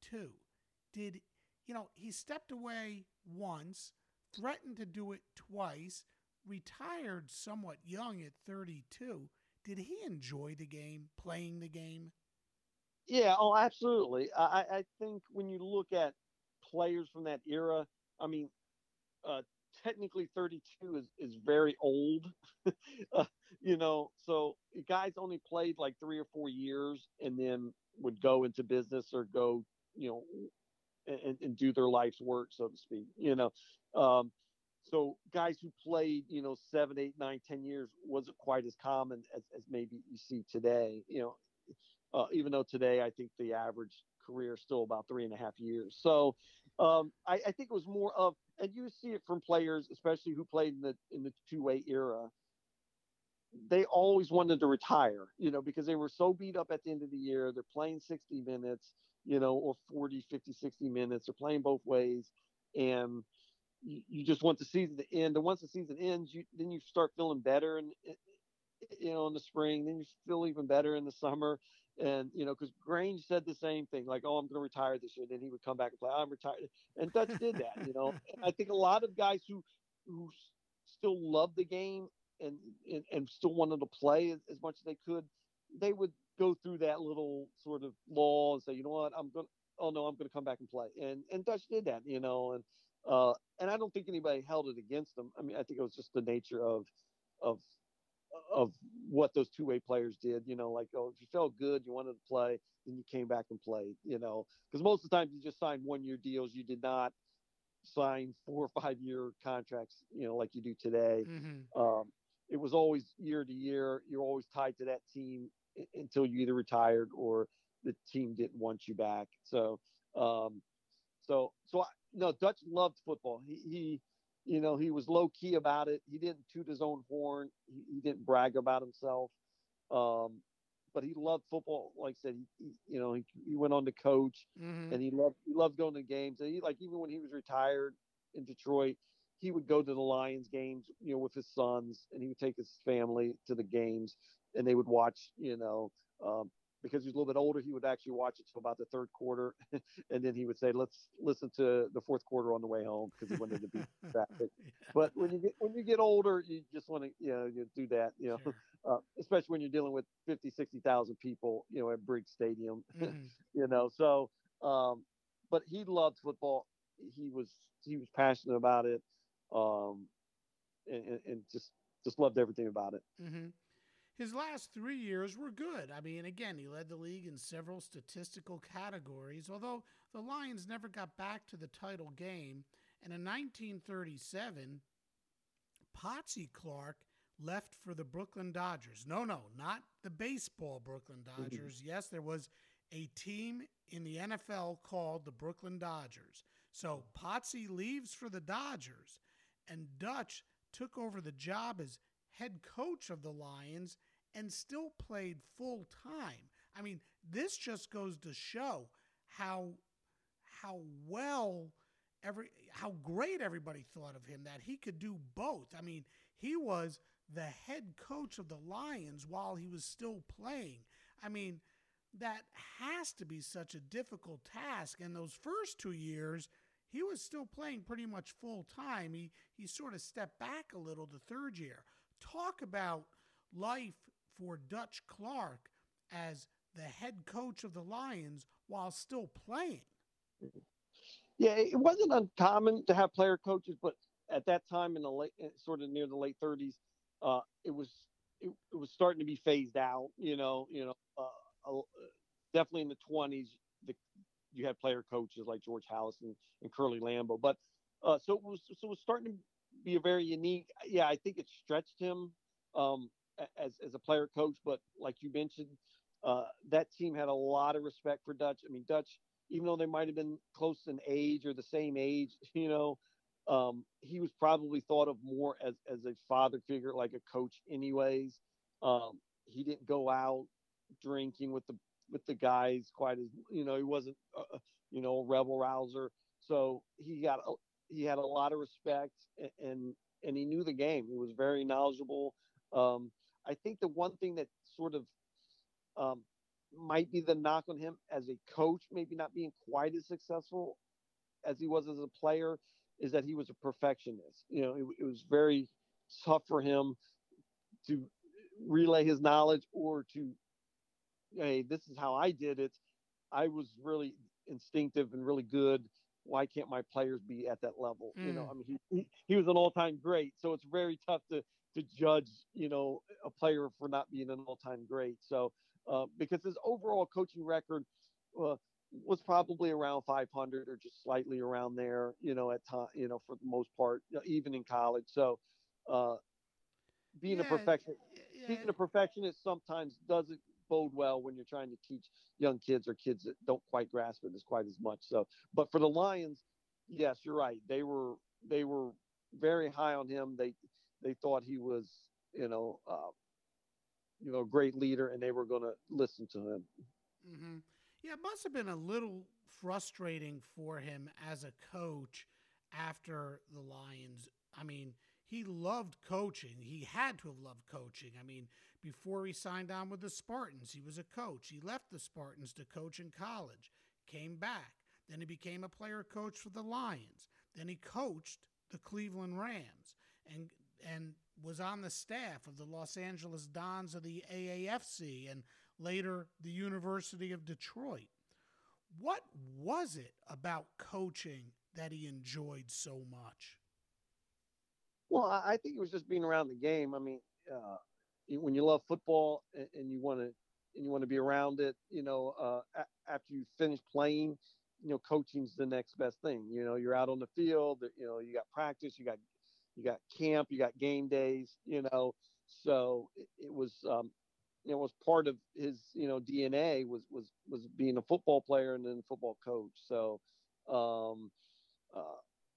Did, you know, he stepped away once, threatened to do it twice, retired somewhat young at 32. Did he enjoy the game, playing the game? Yeah, oh, absolutely. I think when you look at players from that era, I mean, technically 32 is very old, you know, so guys only played like 3 or 4 years and then would go into business or go, you know, and do their life's work, so to speak, you know. So guys who played, you know, 7, 8, 9, 10 years wasn't quite as common as maybe you see today, you know. Even though today, I think the average career is still about 3.5 years. So I think it was more of, and you see it from players, especially who played in the two-way era. They always wanted to retire, you know, because they were so beat up at the end of the year. They're playing 60 minutes, you know, or 40, 50, 60 minutes. They're playing both ways. And you just want the season to end. And once the season ends, then you start feeling better and, you know, in the spring, then you feel even better in the summer. And, you know, because Grange said the same thing, like, oh, I'm going to retire this year. Then he would come back and play, I'm retired. And Dutch did that, you know. And I think a lot of guys who still loved the game and still wanted to play as much as they could, they would go through that little sort of lull and say, you know what, I'm going to come back and play. And Dutch did that, you know. And I don't think anybody held it against him. I mean, I think it was just the nature of what those two-way players did, you know, like, oh, if you felt good, you wanted to play, then you came back and played, you know, because most of the time you just signed one-year deals. You did not sign 4 or 5 year contracts, you know, like you do today. Mm-hmm. It was always year to year. You're always tied to that team until you either retired or the team didn't want you back. So Dutch loved football. You know, he was low key about it. He didn't toot his own horn. He didn't brag about himself. But he loved football. Like I said, he went on to coach, mm-hmm. and he loved going to games. And he, like, even when he was retired in Detroit, he would go to the Lions games, you know, with his sons, and he would take his family to the games, and they would watch, you know, because he was a little bit older, he would actually watch it till about the third quarter. And then he would say, let's listen to the fourth quarter on the way home, because he wanted to beat traffic. Yeah. But when you get older, you just want to, you know, you do that, you know, sure. Especially when you're dealing with 50, 60,000 people, you know, at Briggs Stadium, mm-hmm. you know, so, but he loved football. He was passionate about it. And just loved everything about it. Mm-hmm. His last 3 years were good. I mean, again, he led the league in several statistical categories, although the Lions never got back to the title game. And in 1937, Potsy Clark left for the Brooklyn Dodgers. No, not the baseball Brooklyn Dodgers. Mm-hmm. Yes, there was a team in the NFL called the Brooklyn Dodgers. So Potsy leaves for the Dodgers, and Dutch took over the job as head coach of the Lions and still played full time. I mean, this just goes to show how great everybody thought of him, that he could do both. I mean, he was the head coach of the Lions while he was still playing. I mean, that has to be such a difficult task. And those first 2 years, he was still playing pretty much full time. He sort of stepped back a little the third year. Talk about life for Dutch Clark as the head coach of the Lions while still playing. Yeah, it wasn't uncommon to have player coaches, but at that time in the late, sort of near the late 30s, it was starting to be phased out. Definitely in the 20s, you had player coaches like George Hallison and Curly Lambeau, but so it was starting to be a very unique. Yeah, I think it stretched him as a player coach, but like you mentioned, that team had a lot of respect for Dutch. I mean, Dutch, even though they might have been close in age or the same age, he was probably thought of more as a father figure, like a coach anyways. He didn't go out drinking with the guys quite as, he wasn't, a rebel rouser. So he had a lot of respect and he knew the game. He was very knowledgeable. I think the one thing that sort of might be the knock on him as a coach, maybe not being quite as successful as he was as a player, is that he was a perfectionist. It was very tough for him to relay his knowledge or to, hey, this is how I did it. I was really instinctive and really good. Why can't my players be at that level? He was an all-time great. So it's very tough to judge, a player for not being an all-time great. So because his overall coaching record was probably around 500 or just slightly around there, at time, for the most part, even in college. So being a perfectionist sometimes doesn't bode well when you're trying to teach young kids or kids that don't quite grasp it as quite as much. So, but for the Lions, yes, you're right. They were very high on him. They thought he was, a great leader, and they were going to listen to him. Mm-hmm. Yeah, it must have been a little frustrating for him as a coach after the Lions. I mean, he loved coaching. He had to have loved coaching. I mean, before he signed on with the Spartans, he was a coach. He left the Spartans to coach in college, came back. Then he became a player coach for the Lions. Then he coached the Cleveland Rams and was on the staff of the Los Angeles Dons of the AAFC and later the University of Detroit. What was it about coaching that he enjoyed so much? Well, I think it was just being around the game. I mean, when you love football and you want to be around it, after you finish playing, coaching's the next best thing. You're out on the field, you got practice, you got camp, you got game days, so it was part of his, DNA was being a football player and then a football coach. So,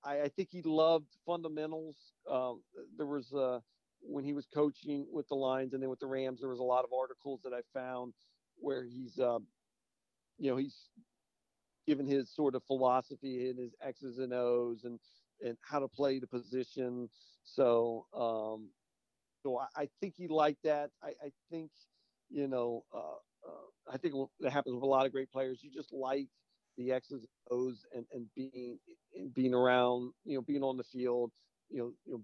I think he loved fundamentals. There was when he was coaching with the Lions and then with the Rams, there was a lot of articles that I found where he's, he's given his sort of philosophy and his X's and O's and how to play the position. So, I think he liked that. I think, I think that happens with a lot of great players. You just like the X's and O's and being around, being on the field,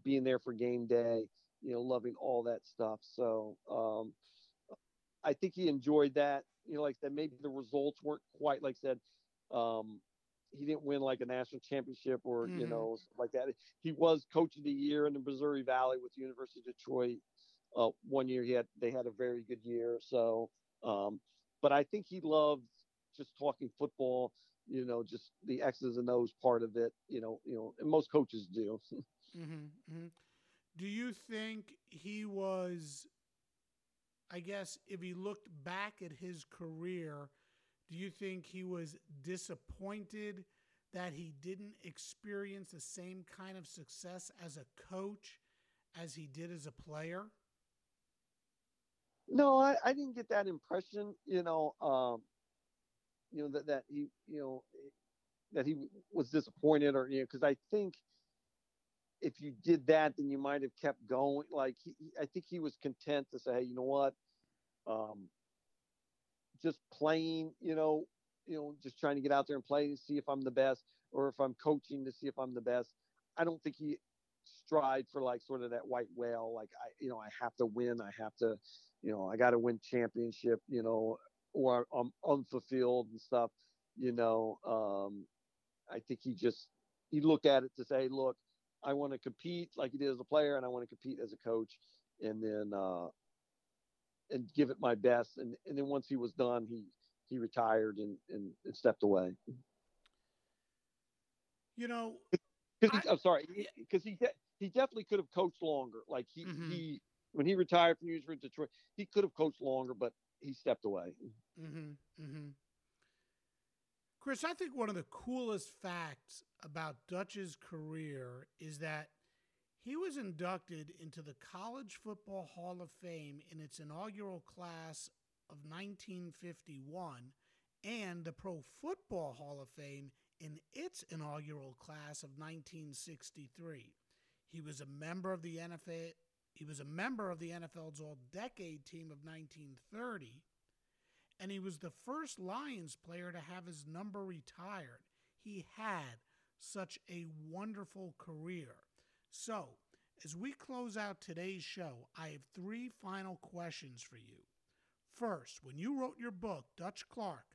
being there for game day, loving all that stuff. So I think he enjoyed that. Like I said, maybe the results weren't quite, like I said, he didn't win like a national championship or, like that. He was coach of the year in the Missouri Valley with the University of Detroit. One year they had a very good year. So, but I think he loved just talking football, just the X's and O's part of it, and most coaches do. Do you think he was, I guess, if he looked back at his career, do you think he was disappointed that he didn't experience the same kind of success as a coach as he did as a player? No, I didn't get that impression, that he was disappointed or, because I think if you did that, then you might have kept going. Like, I think he was content to say, hey, you know what, just playing, just trying to get out there and play to see if I'm the best, or if I'm coaching to see if I'm the best. I don't think he stride for like sort of that white whale. Like, I have to win. I have to, I got to win championship, or I'm unfulfilled and stuff, I think he looked at it to say, look, I want to compete like he did as a player, and I want to compete as a coach, and then and give it my best. And then once he was done, he retired and stepped away. Because he definitely could have coached longer. Like he when he retired from University of Detroit, he could have coached longer, but he stepped away. Mm-hmm, mm-hmm. Chris, I think one of the coolest facts about Dutch's career is that he was inducted into the College Football Hall of Fame in its inaugural class of 1951 and the Pro Football Hall of Fame in its inaugural class of 1963. He was a member of the NFL. He was a member of the NFL's All-Decade Team of 1930, and he was the first Lions player to have his number retired. He had such a wonderful career. So, as we close out today's show, I have three final questions for you. First, when you wrote your book, Dutch Clark,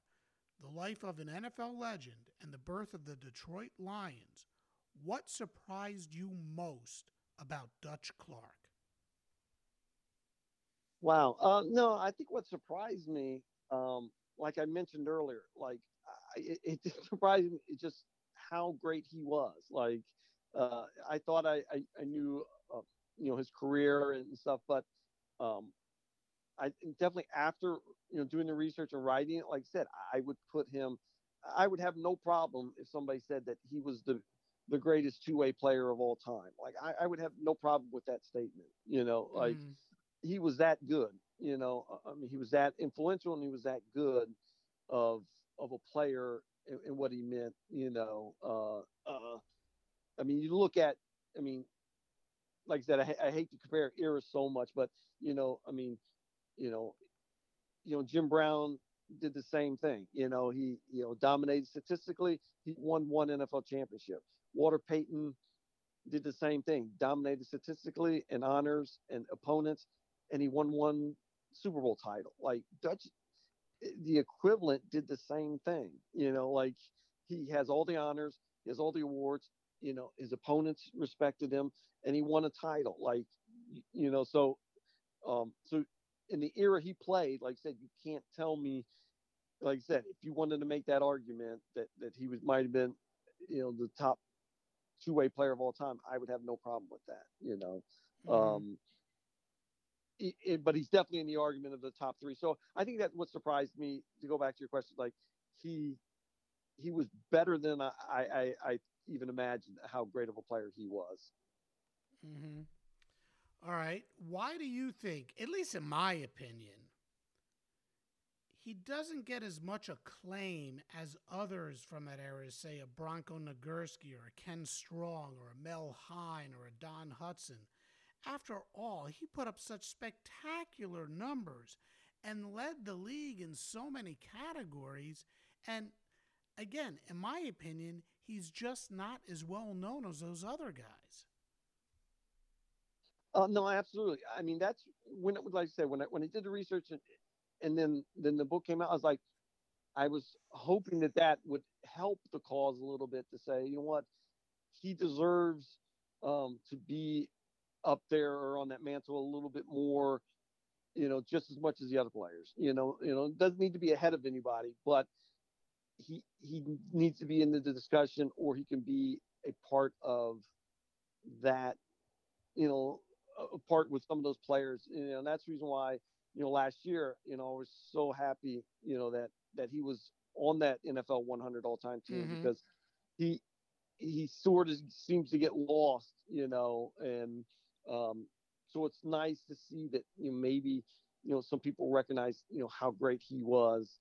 The Life of an NFL Legend and the Birth of the Detroit Lions, what surprised you most about Dutch Clark? Wow. No, I think what surprised me, like I mentioned earlier, like it surprised me just how great he was. Like I thought I knew, his career and stuff, but I definitely after, doing the research and writing it, like I said, I would have no problem if somebody said that he was the greatest two-way player of all time. Like I would have no problem with that statement, like he was that good, I mean, he was that influential and he was that good of a player and what he meant, I mean, you look at, I mean, like I said, I hate to compare eras so much, but, I mean, Jim Brown did the same thing. He, dominated statistically. He won one NFL championship. Walter Payton did the same thing, dominated statistically and honors and opponents, and he won one Super Bowl title. Like Dutch, the equivalent, did the same thing. Like he has all the honors, he has all the awards, his opponents respected him, and he won a title. Like, so in the era he played, like I said, you can't tell me, like I said, if you wanted to make that argument that he was might have been, the top two-way player of all time, I would have no problem with that, but he's definitely in the argument of the top three. So I think that's what surprised me, to go back to your question. Like he was better than I even imagined how great of a player he was. Mm-hmm. All right. Why do you think, at least in my opinion, he doesn't get as much acclaim as others from that era, say a Bronco Nagurski or a Ken Strong or a Mel Hein or a Don Hudson? After all, he put up such spectacular numbers and led the league in so many categories. And again, in my opinion, he's just not as well known as those other guys. No, absolutely. I mean, that's when it was, like I said, when I did the research and then the book came out, I was hoping that would help the cause a little bit to say, you know what, he deserves to be up there or on that mantle a little bit more, just as much as the other players. It doesn't need to be ahead of anybody, but he needs to be in the discussion, or he can be a part of that, a part with some of those players. And that's the reason why, last year, I was so happy, that he was on that NFL 100 all-time team, because he sort of seems to get lost, and so it's nice to see that, maybe, some people recognize, how great he was,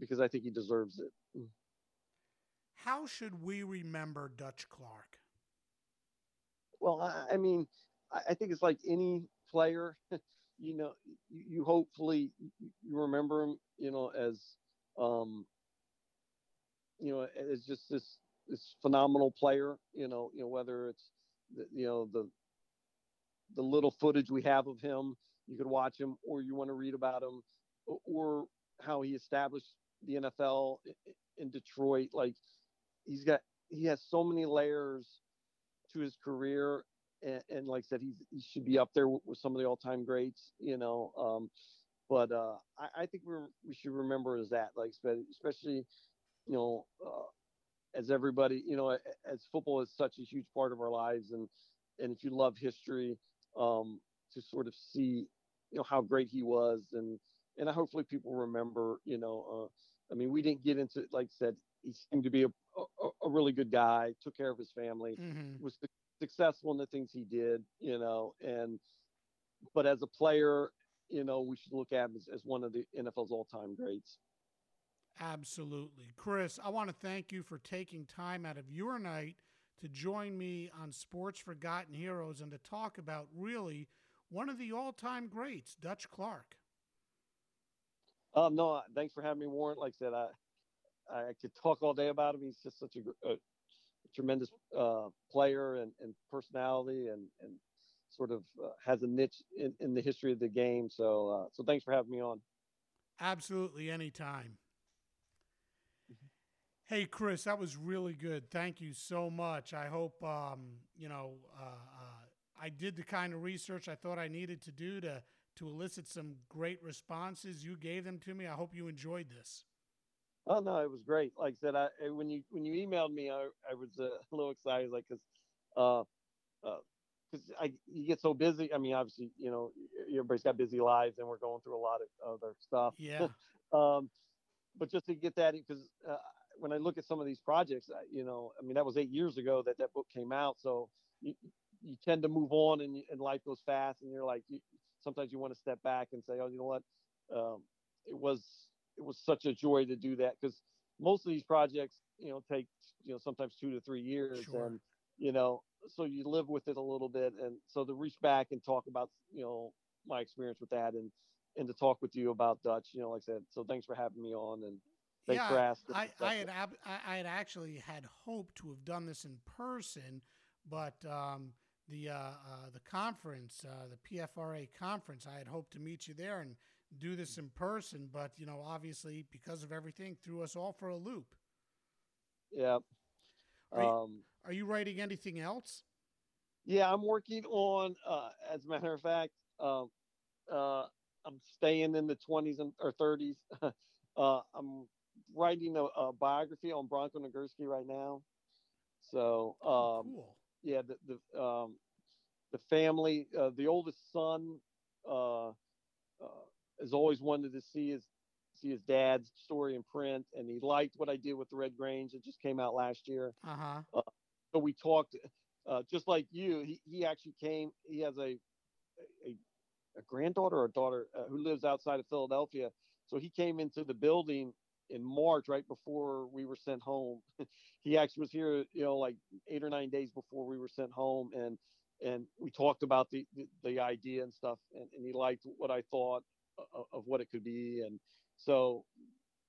because I think he deserves it. How should we remember Dutch Clark? Well, I mean, I think it's like any player, you hopefully you remember him, as, as just this phenomenal player, whether it's, you know, the little footage we have of him. You could watch him, or you want to read about him, or how he established the NFL in Detroit. Like, he has so many layers to his career. And like I said, he should be up there with some of the all-time greats, you know. But I think we should remember as that, like, especially, you know, as everybody, you know, as football is such a huge part of our lives, and if you love history, to sort of see, you know, how great he was, and hopefully people remember, you know, I mean, we didn't get into, like I said, he seemed to be a really good guy, took care of his family, mm-hmm. was successful in the things he did, you know, but as a player, you know, we should look at him as one of the NFL's all-time greats. Absolutely. Chris, I want to thank you for taking time out of your night to join me on Sports Forgotten Heroes and to talk about really one of the all-time greats, Dutch Clark. No, thanks for having me, Warren. Like I said, I could talk all day about him. He's just such a tremendous player and personality and sort of has a niche in the history of the game. So thanks for having me on. Absolutely. Anytime. Hey, Chris, that was really good. Thank you so much. I hope, I did the kind of research I thought I needed to do to elicit some great responses. You gave them to me. I hope you enjoyed this. Oh, no, it was great. Like I said, when you emailed me, I was a little excited, like, because you get so busy. I mean, obviously, you know, everybody's got busy lives, and we're going through a lot of other stuff. Yeah. But just to get that, because when I look at some of these projects, you know, I mean, that was 8 years ago that book came out. So you tend to move on, and life goes fast, and you're like, sometimes you want to step back and say, oh, you know what, it was such a joy to do that, because most of these projects, you know, take, you know, sometimes 2 to 3 years. Sure. And, you know, so you live with it a little bit. And so to reach back and talk about, you know, my experience with that and to talk with you about Dutch, you know, like I said, so thanks for having me on, and thanks for asking. I had actually had hoped to have done this in person, but the conference, the PFRA conference, I had hoped to meet you there and do this in person, but, you know, obviously because of everything threw us all for a loop. Yeah. Are you writing anything else? Yeah, I'm working on, as a matter of fact, I'm staying in the 20s or 30s. I'm writing a biography on Bronco Nagurski right now. So, cool. Yeah, the family, the oldest son, has always wanted to see his dad's story in print, and he liked what I did with the Red Grange. It just came out last year. Uh-huh. So we talked, just like you. He actually came. He has a granddaughter or a daughter who lives outside of Philadelphia. So he came into the building in March, right before we were sent home. He actually was here, you know, like 8 or 9 days before we were sent home, and we talked about the idea and stuff, and he liked what I thought of what it could be. And so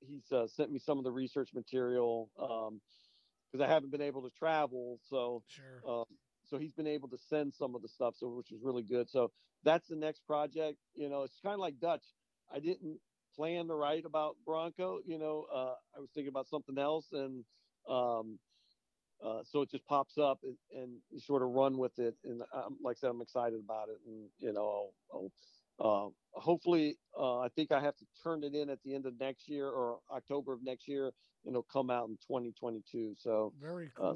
he's sent me some of the research material, because I haven't been able to travel. So, sure. So he's been able to send some of the stuff, so, which is really good. So that's the next project. You know, it's kind of like Dutch. I didn't plan to write about Bronco, you know, I was thinking about something else, and so it just pops up, and you sort of run with it. And like I said, I'm excited about it, and, you know, I'll hopefully, I think I have to turn it in at the end of next year, or October of next year, and it'll come out in 2022. So very cool.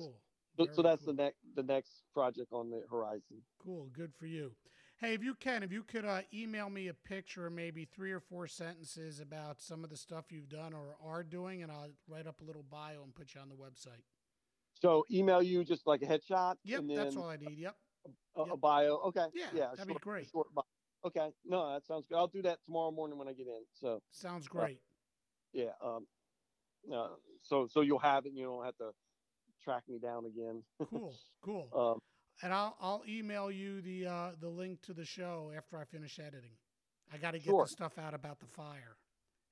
So that's cool. The next project on the horizon. Cool. Good for you. Hey, if you could email me a picture, maybe 3 or 4 sentences about some of the stuff you've done or are doing, and I'll write up a little bio and put you on the website. So email you just like a headshot? Yep. And then that's all I need. Yep. A bio. Okay. Yeah that'd be great. Short bio. Okay. No, that sounds good. I'll do that tomorrow morning when I get in. So sounds great. Yeah. So you'll have it, and you don't have to track me down again. Cool. And I'll email you the link to the show after I finish editing. I got to get the stuff out about the fire.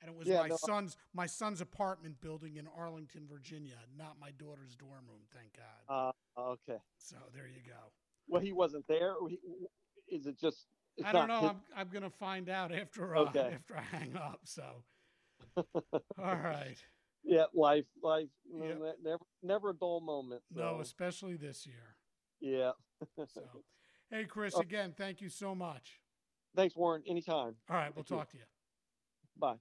And it was my son's apartment building in Arlington, Virginia, not my daughter's dorm room. Thank God. Okay. So there you go. Well, he wasn't there. Or is it just? I don't know. I'm going to find out after I hang up. So, all right. Yeah, life. Yep. Never a dull moment. So. No, especially this year. Yeah. So, hey, Chris, again, thank you so much. Thanks, Warren. Anytime. All right, we'll talk to you. Bye.